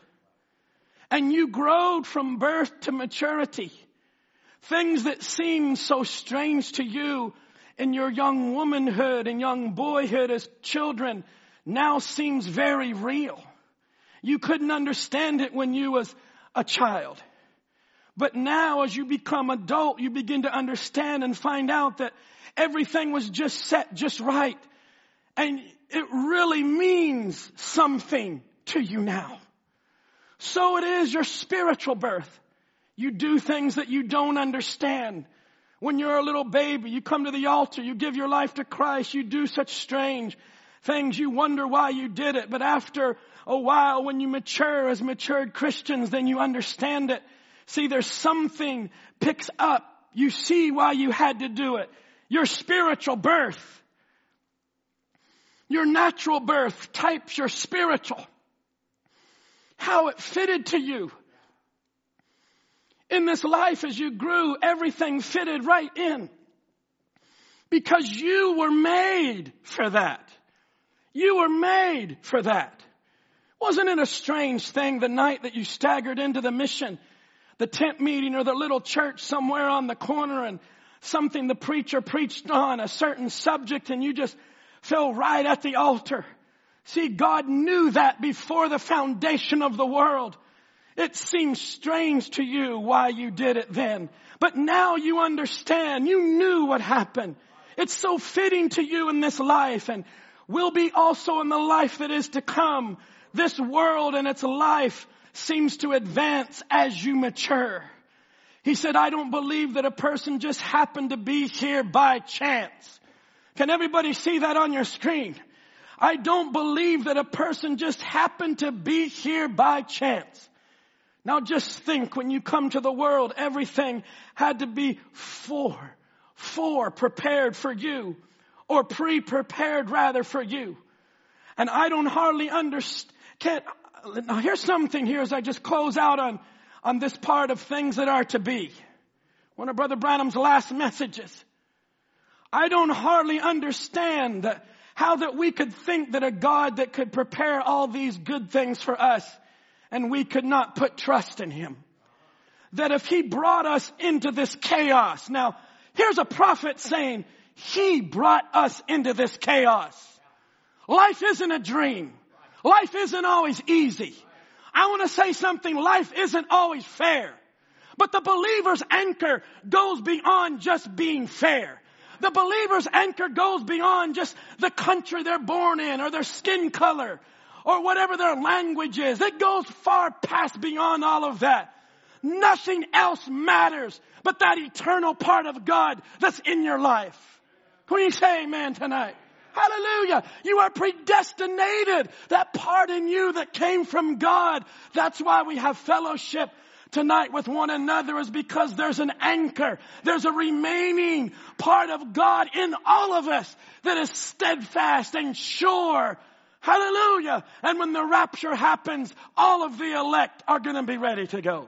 And you growed from birth to maturity. Things that seemed so strange to you in your young womanhood and young boyhood as children now seems very real. You couldn't understand it when you was a child. But now as you become adult, you begin to understand and find out that everything was just set just right. And it really means something to you now. So it is your spiritual birth. You do things that you don't understand. When you're a little baby, you come to the altar, you give your life to Christ, you do such strange things, you wonder why you did it. But after a while, when you mature as matured Christians, then you understand it. See, there's something picks up. You see why you had to do it. Your spiritual birth. Your natural birth types your spiritual. How it fitted to you. In this life, as you grew, everything fitted right in. Because you were made for that. You were made for that. Wasn't it a strange thing the night that you staggered into the mission, the tent meeting or the little church somewhere on the corner, and something the preacher preached on, a certain subject, and you just fell right at the altar. See, God knew that before the foundation of the world. It seems strange to you why you did it then. But now you understand. You knew what happened. It's so fitting to you in this life, and will be also in the life that is to come. This world and its life seems to advance as you mature. He said, I don't believe that a person just happened to be here by chance. Can everybody see that on your screen? I don't believe that a person just happened to be here by chance. Now just think, when you come to the world, everything had to be prepared for you, or pre-prepared rather for you. And I don't hardly understand. Now here's something here as I just close out on this part of things that are to be. One of Brother Branham's last messages. I don't hardly understand how that we could think that a God that could prepare all these good things for us, and we could not put trust in Him. That if He brought us into this chaos. Now, here's a prophet saying, He brought us into this chaos. Life isn't a dream. Life isn't always easy. I want to say something. Life isn't always fair. But the believer's anchor goes beyond just being fair. The believer's anchor goes beyond just the country they're born in, or their skin color, or whatever their language is. It goes far past beyond all of that. Nothing else matters but that eternal part of God that's in your life. Can you say amen tonight? Hallelujah. You are predestinated. That part in you that came from God. That's why we have fellowship tonight with one another, is because there's an anchor. There's a remaining part of God in all of us that is steadfast and sure. Hallelujah. And when the rapture happens, all of the elect are going to be ready to go.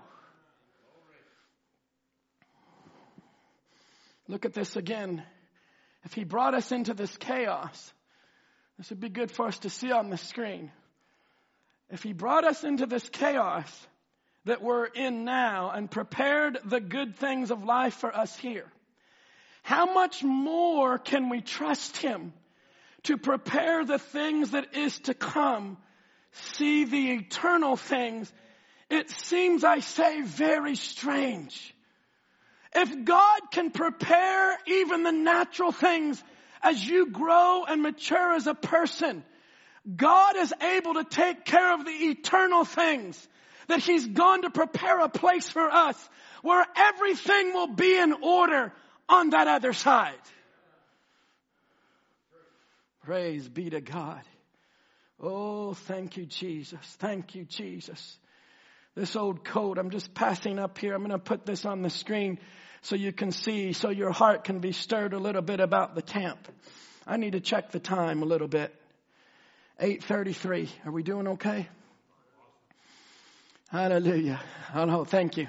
Look at this again. If He brought us into this chaos, this would be good for us to see on the screen. If He brought us into this chaos that we're in now and prepared the good things of life for us here, how much more can we trust Him to prepare the things that is to come? See, the eternal things. It seems, I say, very strange. If God can prepare even the natural things as you grow and mature as a person, God is able to take care of the eternal things, that He's gone to prepare a place for us where everything will be in order on that other side. Praise be to God. Oh, thank you, Jesus. Thank you, Jesus. This old coat, I'm just passing up here. I'm going to put this on the screen so you can see, so your heart can be stirred a little bit about the camp. I need to check the time a little bit. 8:33. Are we doing okay? Hallelujah. Oh, no, thank you.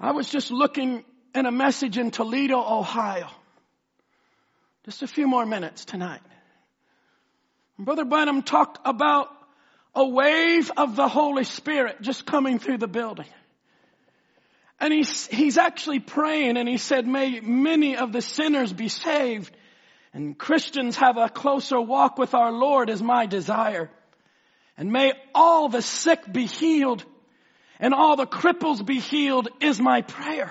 I was just looking in a message in Toledo, Ohio. Just a few more minutes tonight. Brother Branham talked about a wave of the Holy Spirit just coming through the building. And he's actually praying, and he said, may many of the sinners be saved and Christians have a closer walk with our Lord is my desire. And may all the sick be healed and all the cripples be healed is my prayer.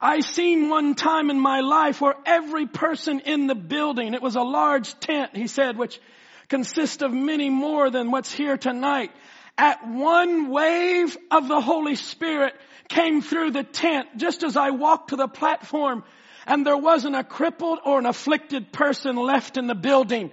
I seen one time in my life where every person in the building, it was a large tent, he said, which consists of many more than what's here tonight. At one wave of the Holy Spirit came through the tent just as I walked to the platform, and there wasn't a crippled or an afflicted person left in the building.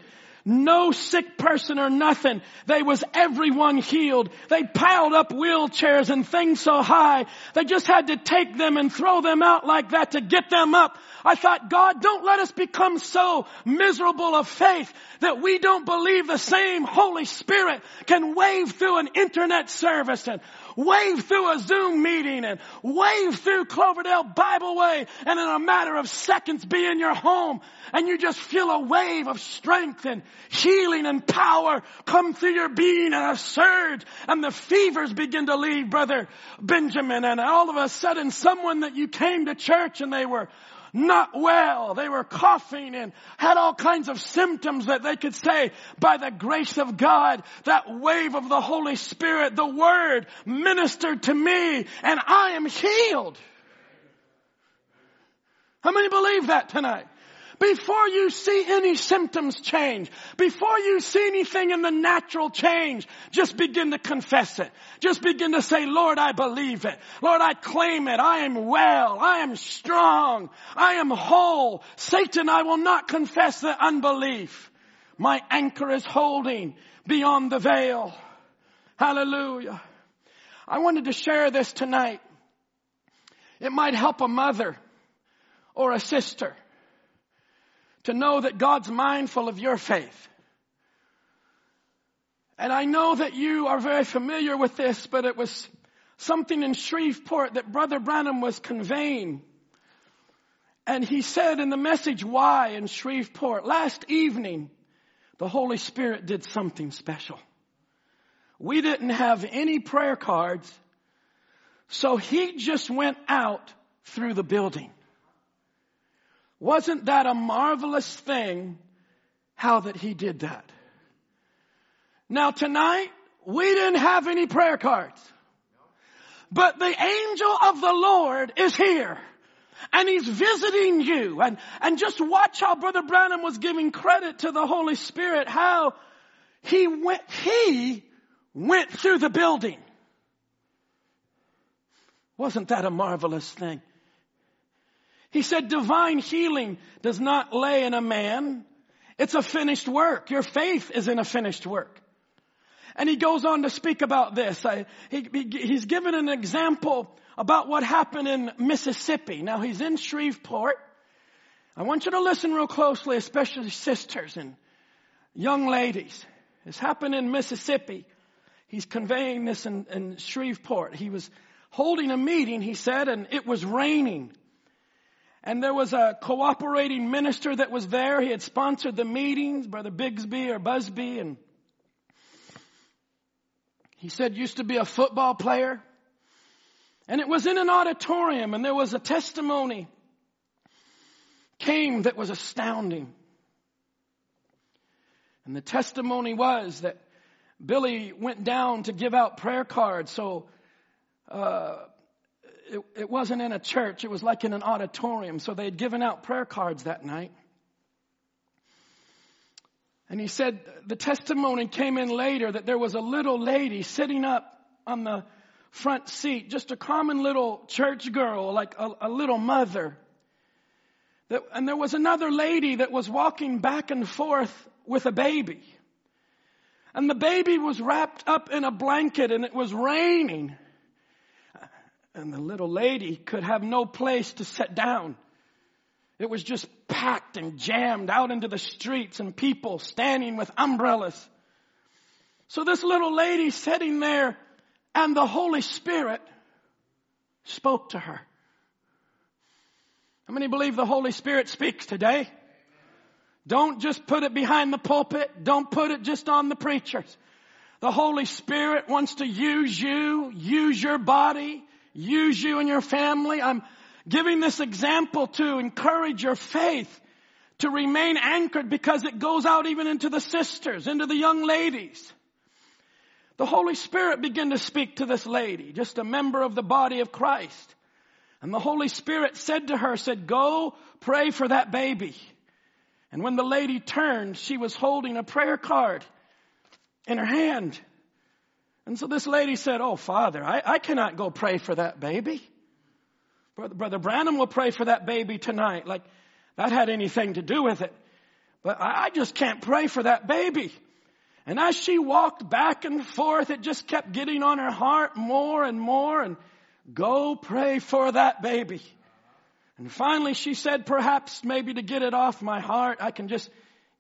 No sick person or nothing. They was everyone healed. They piled up wheelchairs and things so high. They just had to take them and throw them out like that to get them up. I thought, God, don't let us become so miserable of faith that we don't believe the same Holy Spirit can wave through an internet service and wave through a Zoom meeting and wave through Cloverdale Bible Way, and in a matter of seconds be in your home, and you just feel a wave of strength and healing and power come through your being and a surge, and the fevers begin to leave, Brother Benjamin, and all of a sudden someone that you came to church and they were not well, they were coughing and had all kinds of symptoms, that they could say, by the grace of God, that wave of the Holy Spirit, the Word ministered to me, and I am healed. How many believe that tonight? Before you see any symptoms change, before you see anything in the natural change, just begin to confess it. Just begin to say, Lord, I believe it. Lord, I claim it. I am well. I am strong. I am whole. Satan, I will not confess the unbelief. My anchor is holding beyond the veil. Hallelujah. I wanted to share this tonight. It might help a mother or a sister to know that God's mindful of your faith. And I know that you are very familiar with this, but it was something in Shreveport that Brother Branham was conveying. And he said in the message, why in Shreveport, last evening, the Holy Spirit did something special. We didn't have any prayer cards, so he just went out through the building. Wasn't that a marvelous thing, how that he did that? Now tonight, we didn't have any prayer cards. But the angel of the Lord is here. And he's visiting you. And just watch how Brother Branham was giving credit to the Holy Spirit, how he went through the building. Wasn't that a marvelous thing? He said, divine healing does not lay in a man. It's a finished work. Your faith is in a finished work. And he goes on to speak about this. He's given an example about what happened in Mississippi. Now he's in Shreveport. I want you to listen real closely, especially sisters and young ladies. This happened in Mississippi. He's conveying this in Shreveport. He was holding a meeting, he said, and it was raining. And there was a cooperating minister that was there. He had sponsored the meetings, Brother Bigsby or Busby. And he said, used to be a football player. And it was in an auditorium, and there was a testimony came that was astounding. And the testimony was that Billy went down to give out prayer cards. So, It wasn't in a church. It was like in an auditorium. So they had given out prayer cards that night. And he said the testimony came in later that there was a little lady sitting up on the front seat, just a common little church girl, like a little mother. And there was another lady that was walking back and forth with a baby. And the baby was wrapped up in a blanket, and it was raining. And the little lady could have no place to sit down. It was just packed and jammed out into the streets, and people standing with umbrellas. So this little lady sitting there, and the Holy Spirit spoke to her. How many believe the Holy Spirit speaks today? Don't just put it behind the pulpit. Don't put it just on the preachers. The Holy Spirit wants to use you, use your body, use you and your family. I'm giving this example to encourage your faith to remain anchored, because it goes out even into the sisters, into the young ladies. The Holy Spirit began to speak to this lady, just a member of the body of Christ. And the Holy Spirit said to her, go pray for that baby. And when the lady turned, she was holding a prayer card in her hand. And so this lady said, oh, Father, I cannot go pray for that baby. Brother Branham will pray for that baby tonight. Like that had anything to do with it. But I just can't pray for that baby. And as she walked back and forth, it just kept getting on her heart more and more. And go pray for that baby. And finally she said, perhaps maybe to get it off my heart, I can just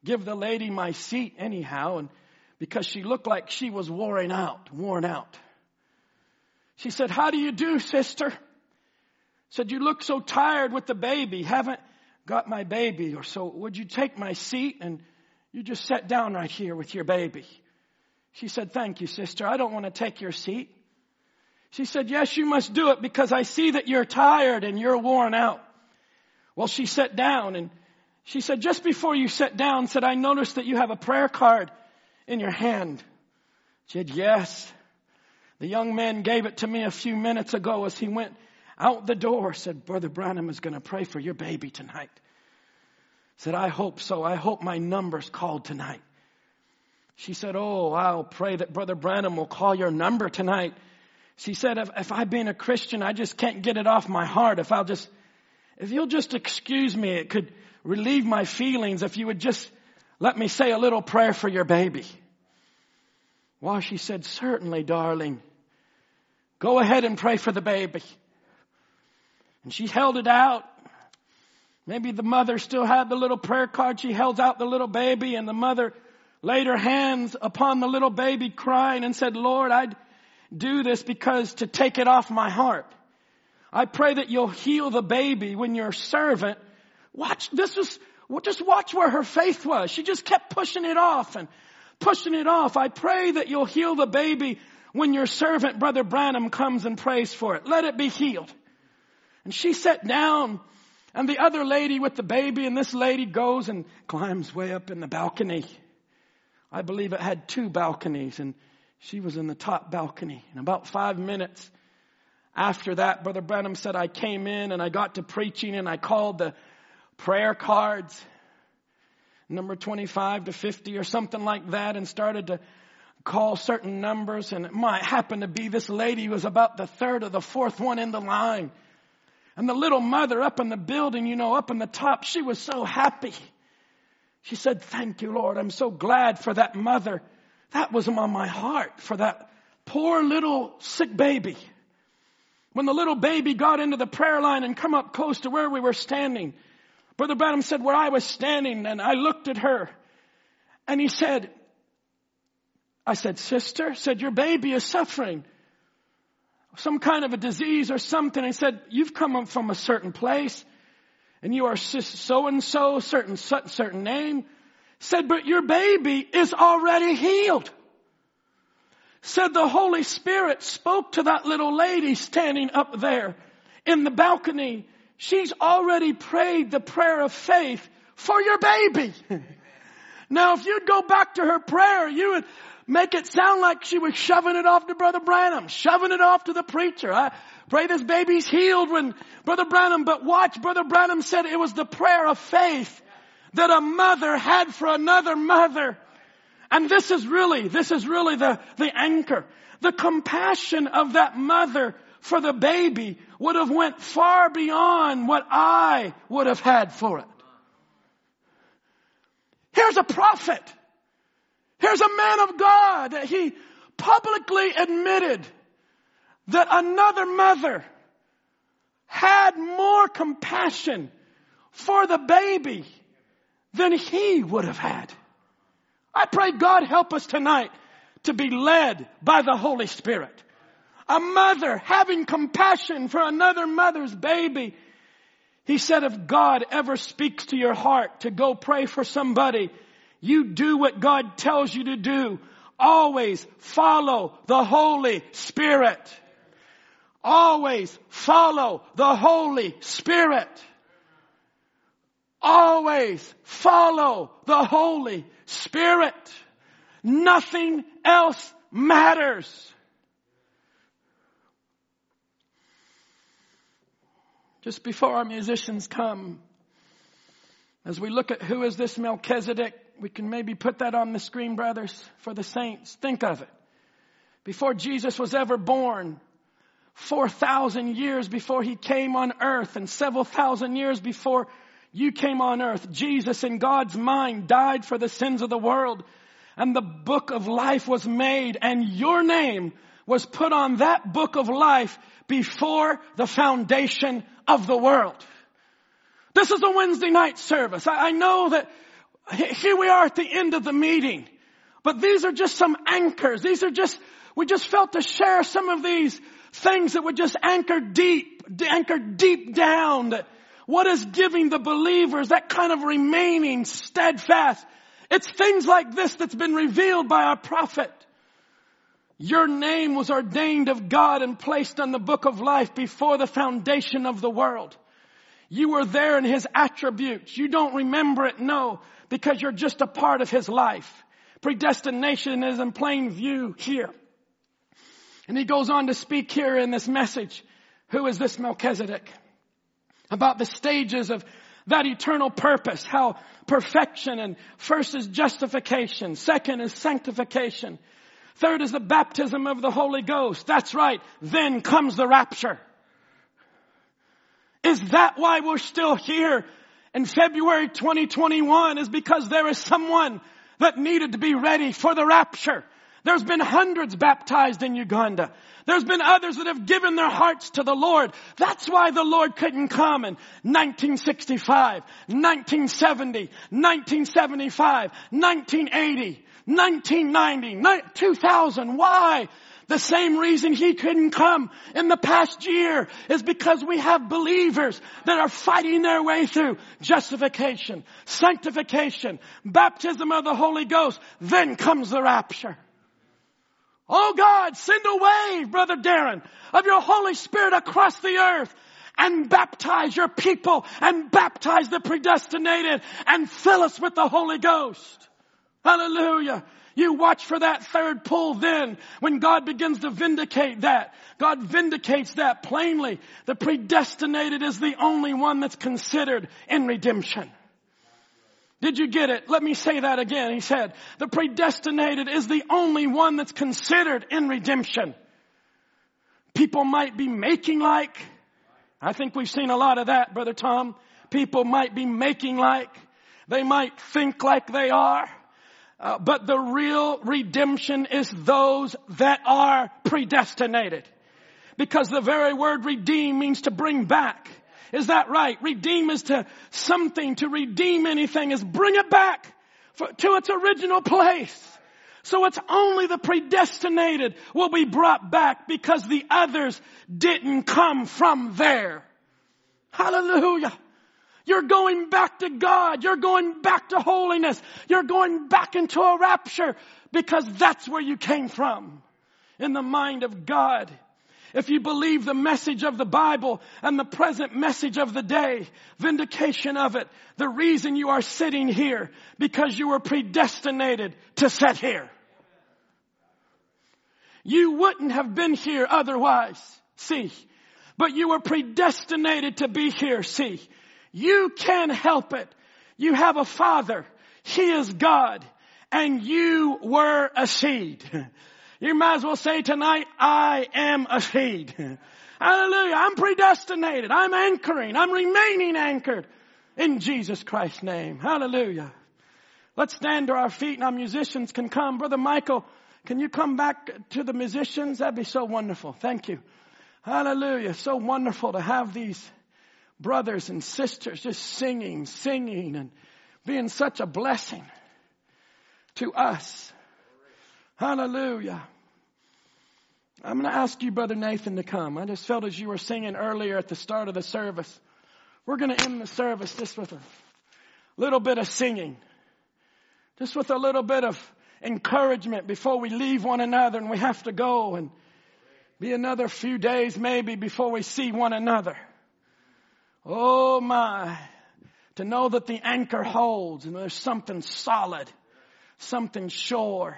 give the lady my seat anyhow. And because she looked like she was worn out. She said, how do you do, sister? Said, you look so tired with the baby. Haven't got my baby, or so would you take my seat and you just sat down right here with your baby? She said, thank you, sister. I don't want to take your seat. She said, yes, you must do it because I see that you're tired and you're worn out. Well, she sat down, and she said, just before you sat down, said, I noticed that you have a prayer card in your hand. She said, yes. The young man gave it to me a few minutes ago as he went out the door. Said, Brother Branham is going to pray for your baby tonight. Said, I hope so. I hope my number's called tonight. She said, oh, I'll pray that Brother Branham will call your number tonight. She said, if I've been a Christian, I just can't get it off my heart. If you'll just excuse me, it could relieve my feelings if you would just let me say a little prayer for your baby. Well, she said, certainly, darling. Go ahead and pray for the baby. And she held it out. Maybe the mother still had the little prayer card. She held out the little baby, and the mother laid her hands upon the little baby crying and said, Lord, I'd do this because to take it off my heart. I pray that you'll heal the baby when your servant. Just watch where her faith was. She just kept pushing it off and pushing it off. I pray that you'll heal the baby when your servant, Brother Branham, comes and prays for it. Let it be healed. And she sat down, and the other lady with the baby, and this lady goes and climbs way up in the balcony. I believe it had two balconies, and she was in the top balcony. And about 5 minutes after that, Brother Branham said, I came in and I got to preaching and I called the prayer cards, number 25 to 50 or something like that, and started to call certain numbers. And it might happen to be this lady was about the third or the fourth one in the line. And the little mother up in the building, up in the top, she was so happy. She said, thank you, Lord. I'm so glad for that mother. That was on my heart for that poor little sick baby. When the little baby got into the prayer line and come up close to where we were standing, Brother Branham said, where I was standing, and I looked at her, and he said, sister, your baby is suffering some kind of a disease or something. He said, you've come from a certain place, and you are so-and-so, certain name. Said, but your baby is already healed. Said the Holy Spirit spoke to that little lady standing up there in the balcony. She's already prayed the prayer of faith for your baby. Now, if you'd go back to her prayer, you would make it sound like she was shoving it off to Brother Branham, shoving it off to the preacher. I pray this baby's healed when Brother Branham, but watch, Brother Branham said it was the prayer of faith that a mother had for another mother. And this is really the anchor. The compassion of that mother for the baby would have went far beyond what I would have had for it. Here's a prophet. Here's a man of God. He publicly admitted that another mother had more compassion for the baby than he would have had. I pray God help us tonight to be led by the Holy Spirit. A mother having compassion for another mother's baby. He said, if God ever speaks to your heart to go pray for somebody, you do what God tells you to do. Always follow the Holy Spirit. Always follow the Holy Spirit. Always follow the Holy Spirit. Nothing else matters. just before our musicians come, as we look at who is this Melchizedek, we can maybe put that on the screen, brothers, for the saints. Think of it. Before Jesus was ever born, 4,000 years before he came on earth and several thousand years before you came on earth, Jesus in God's mind died for the sins of the world, and the book of life was made, and your name was put on that book of life before the foundation of the world. This is a Wednesday night service. I know that here we are at the end of the meeting, but these are just some anchors. These are just, we just felt to share some of these things that would just anchor deep down. That what is giving the believers that kind of remaining steadfast? It's things like this that's been revealed by our prophet. Your name was ordained of God and placed on the book of life before the foundation of the world. You were there in his attributes. You don't remember it, no, because you're just a part of his life. Predestination is in plain view here. And he goes on to speak here in this message, who is this Melchizedek? About the stages of that eternal purpose, how perfection, and first is justification, second is sanctification, third is the baptism of the Holy Ghost. That's right. Then comes the rapture. Is that why we're still here in February 2021? Is because there is someone that needed to be ready for the rapture. There's been hundreds baptized in Uganda. There's been others that have given their hearts to the Lord. That's why the Lord couldn't come in 1965, 1970, 1975, 1980, 1990, 2000. Why? The same reason he couldn't come in the past year is because we have believers that are fighting their way through justification, sanctification, baptism of the Holy Ghost. Then comes the rapture. Oh God, send a wave, Brother Darren, of your Holy Spirit across the earth, and baptize your people, and baptize the predestinated, and fill us with the Holy Ghost. Hallelujah. You watch for that third pull then, when God begins to vindicate that. God vindicates that plainly. The predestinated is the only one that's considered in redemption. Did you get it? Let me say that again. He said, the predestinated is the only one that's considered in redemption. People might be making like. I think we've seen a lot of that, Brother Tom. People might be making like. They might think like they are. But the real redemption is those that are predestinated. Because the very word redeem means to bring back. Is that right? Redeem is to something. To redeem anything is bring it back to its original place. So it's only the predestinated will be brought back because the others didn't come from there. Hallelujah. You're going back to God. You're going back to holiness. You're going back into a rapture because that's where you came from, in the mind of God. If you believe the message of the Bible and the present message of the day, vindication of it, the reason you are sitting here, because you were predestinated to sit here. You wouldn't have been here otherwise, see. But you were predestinated to be here, see. You can help it. You have a Father. He is God. And you were a seed. You might as well say tonight, I am a seed. Hallelujah. I'm predestinated. I'm anchoring. I'm remaining anchored in Jesus Christ's name. Hallelujah. Let's stand to our feet and our musicians can come. Brother Michael, can you come back to the musicians? That'd be so wonderful. Thank you. Hallelujah. So wonderful to have these brothers and sisters just singing and being such a blessing to us. Hallelujah. I'm going to ask you, Brother Nathan, to come. I just felt as you were singing earlier at the start of the service. We're going to end the service just with a little bit of singing. Just with a little bit of encouragement before we leave one another and we have to go and be another few days maybe before we see one another. Oh my, to know that the anchor holds and there's something solid, something sure,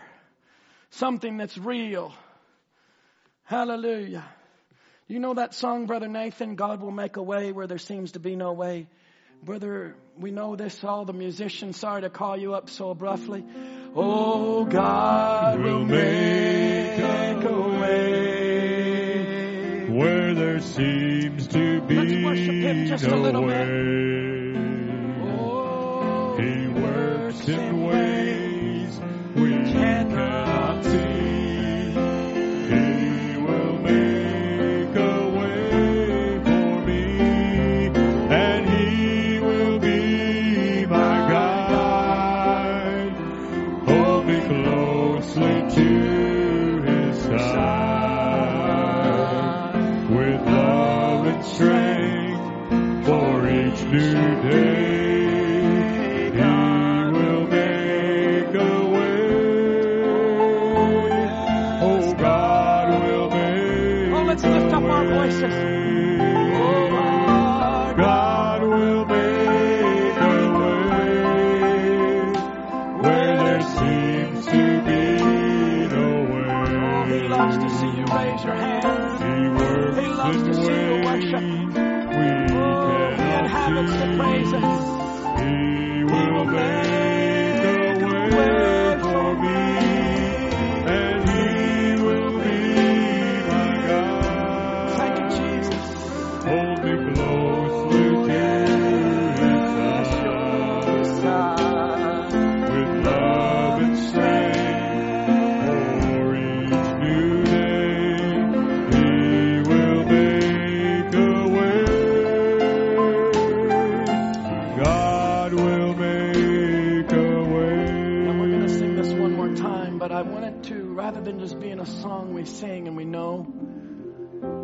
something that's real. Hallelujah. You know that song, Brother Nathan, God will make a way where there seems to be no way. Brother, we know this, all the musicians, sorry to call you up so abruptly. Oh, God will make a way where there seems to be no way. Let's worship Him just a little bit. Oh, He works in ways we cannot see. Strength for each new day, He will make a way. Oh, God will make a way. Oh, let's lift up our voices.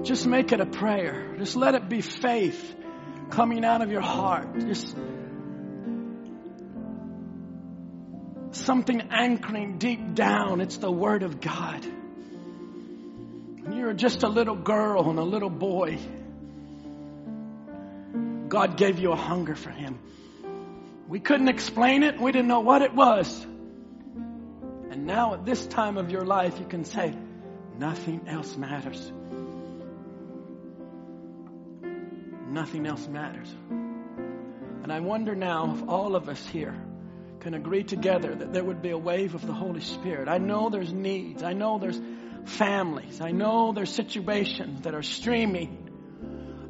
Just make it a prayer. Just let it be faith coming out of your heart. Just something anchoring deep down. It's the Word of God. When you were just a little girl and a little boy, God gave you a hunger for Him. We couldn't explain it. We didn't know what it was. And now at this time of your life, you can say, nothing else matters. Nothing else matters. And I wonder now if all of us here can agree together that there would be a wave of the Holy Spirit. I know there's needs. I know there's families. I know there's situations that are streaming,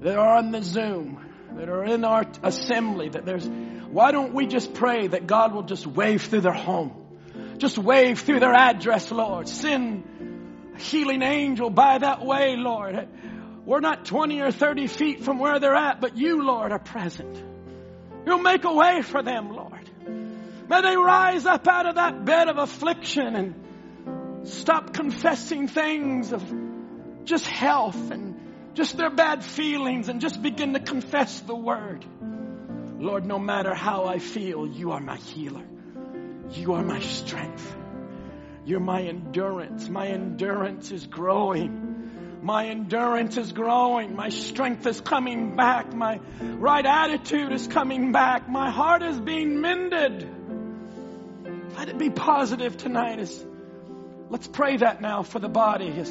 that are on the Zoom, that are in our assembly. Why don't we just pray that God will just wave through their home? Just wave through their address, Lord. Send a healing angel by that way, Lord. We're not 20 or 30 feet from where they're at, but You, Lord, are present. You'll make a way for them, Lord. May they rise up out of that bed of affliction and stop confessing things of just health and just their bad feelings and just begin to confess the Word. Lord, no matter how I feel, You are my healer. You are my strength. You're my endurance. My endurance is growing. My endurance is growing. My strength is coming back. My right attitude is coming back. My heart is being mended. Let it be positive tonight. Let's pray that now for the body.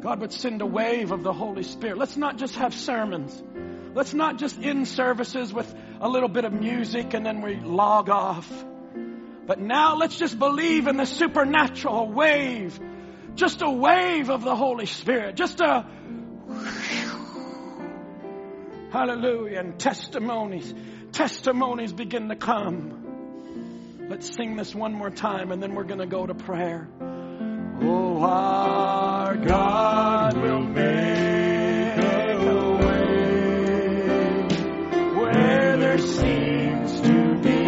God would send a wave of the Holy Spirit. Let's not just have sermons. Let's not just end services with a little bit of music and then we log off. But now let's just believe in the supernatural wave. Just a wave of the Holy Spirit. Just a whew, hallelujah. And testimonies begin to come. Let's sing this one more time and then we're going to go to prayer. Oh, our God will make a way where there seems to be.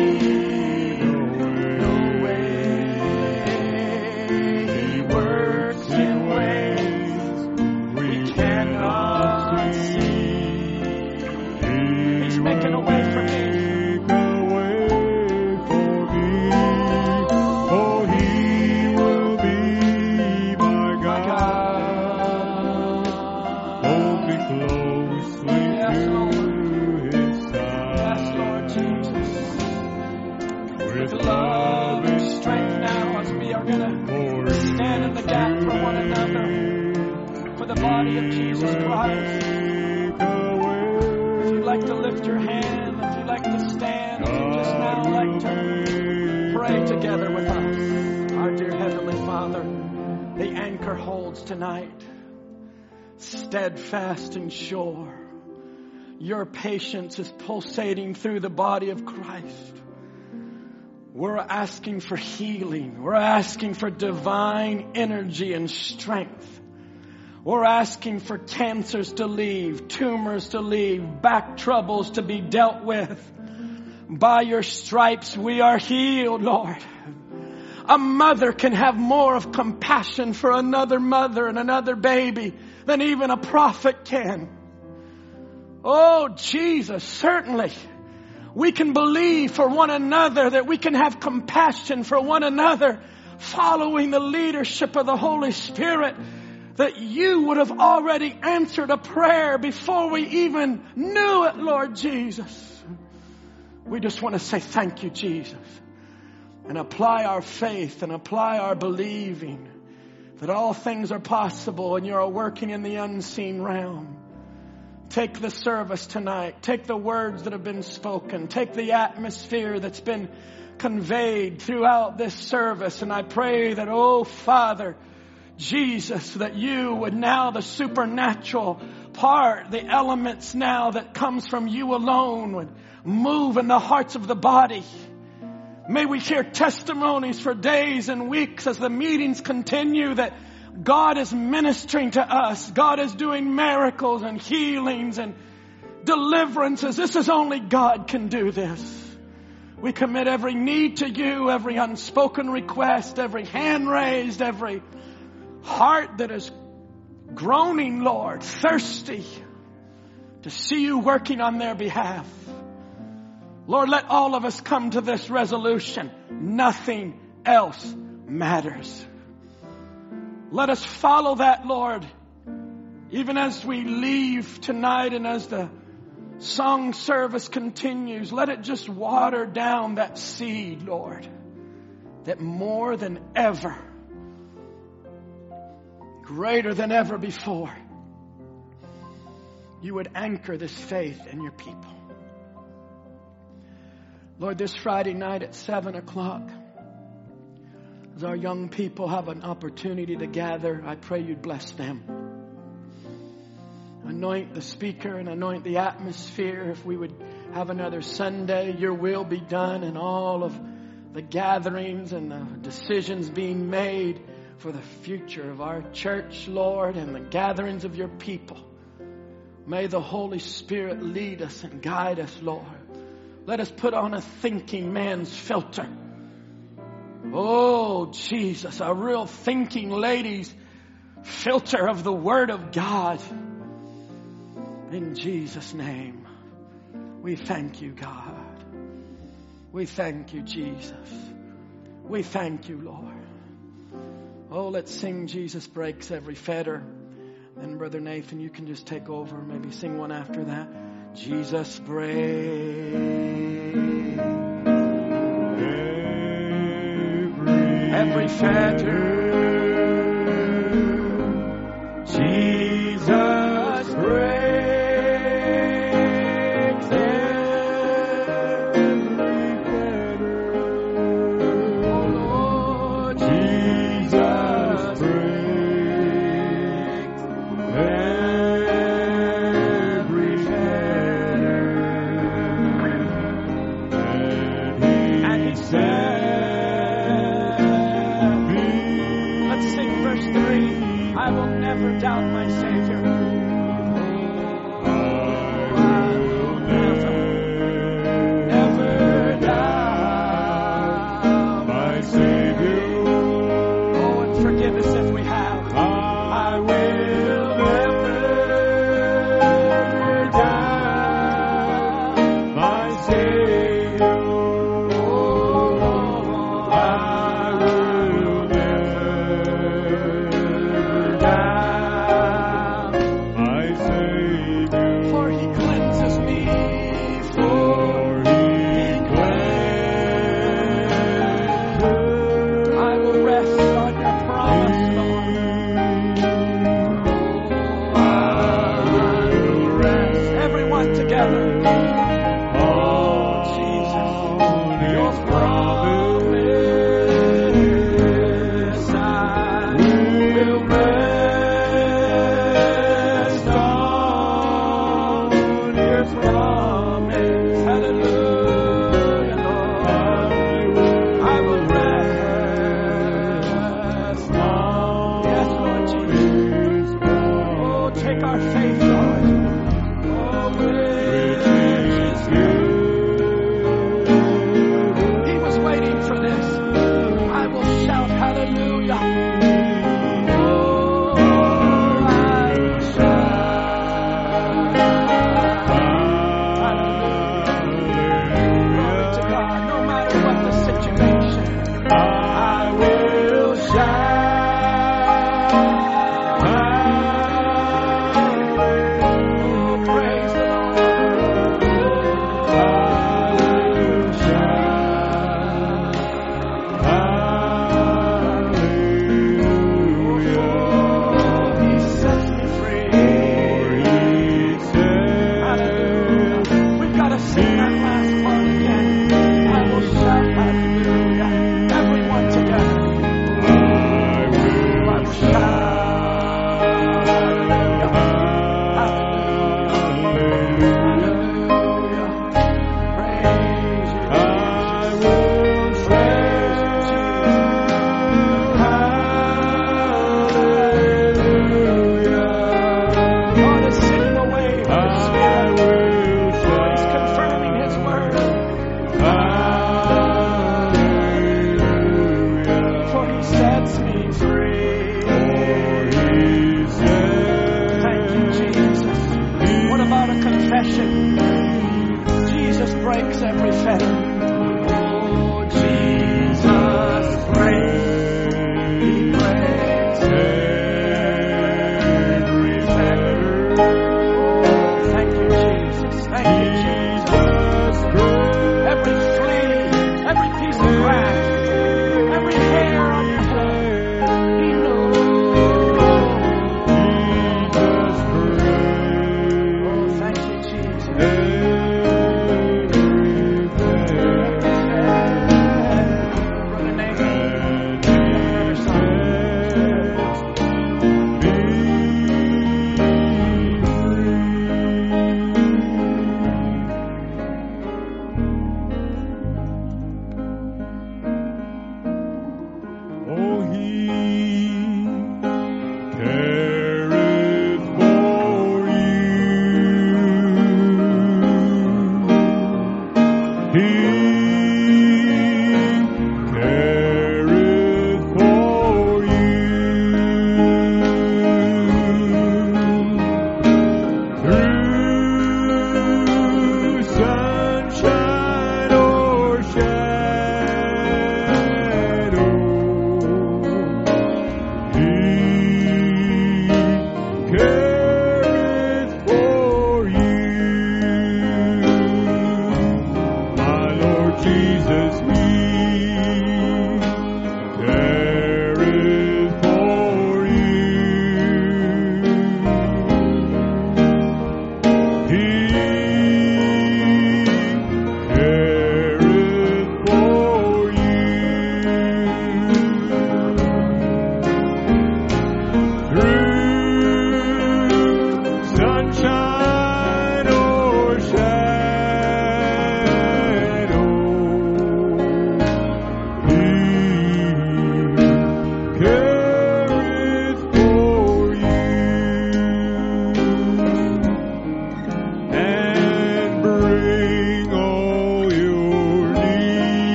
Body body of Jesus Christ. If you'd like to lift your hand, if you'd like to stand, if you'd just now like to pray together with us. Our dear Heavenly Father, the anchor holds tonight, steadfast and sure. Your patience is pulsating through the body of Christ. We're asking for healing. We're asking for divine energy and strength. We're asking for cancers to leave, tumors to leave, back troubles to be dealt with. By your stripes we are healed, Lord. A mother can have more of compassion for another mother and another baby than even a prophet can. Oh, Jesus, certainly we can believe for one another, that we can have compassion for one another, following the leadership of the Holy Spirit, that you would have already answered a prayer before we even knew it, Lord Jesus. We just want to say thank you, Jesus, and apply our faith and apply our believing that all things are possible and you are working in the unseen realm. Take the service tonight. Take the words that have been spoken. Take the atmosphere that's been conveyed throughout this service. And I pray that, oh Father Jesus, that you would now, the supernatural part, the elements now that comes from you alone, would move in the hearts of the body. May we hear testimonies for days and weeks as the meetings continue, that God is ministering to us. God is doing miracles and healings and deliverances. This is only God can do this. We commit every need to you, every unspoken request, every hand raised, every heart that is groaning, Lord, thirsty to see you working on their behalf. Lord, let all of us come to this resolution. Nothing else matters. Let us follow that, Lord, even as we leave tonight and as the song service continues. Let it just water down that seed, Lord, that more than ever, greater than ever before, you would anchor this faith in your people. Lord, this Friday night at 7:00, as our young people have an opportunity to gather, I pray you'd bless them. Anoint the speaker and anoint the atmosphere. If we would have another Sunday, your will be done in all of the gatherings and the decisions being made for the future of our church, Lord, and the gatherings of your people. May the Holy Spirit lead us and guide us, Lord. Let us put on a thinking man's filter. Oh, Jesus, a real thinking lady's filter of the Word of God. In Jesus' name, we thank you, God. We thank you, Jesus. We thank you, Lord. Oh, let's sing Jesus Breaks Every Fetter. And Brother Nathan, you can just take over, maybe sing one after that. Jesus Breaks every fetter, Jesus breaks every fetter. Oh Lord, Jesus breaks every fetter, and he said, Lord, take our faith, Lord. Always you. He was waiting for this. I will shout hallelujah.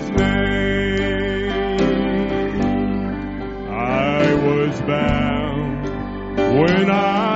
His name. I was bound when I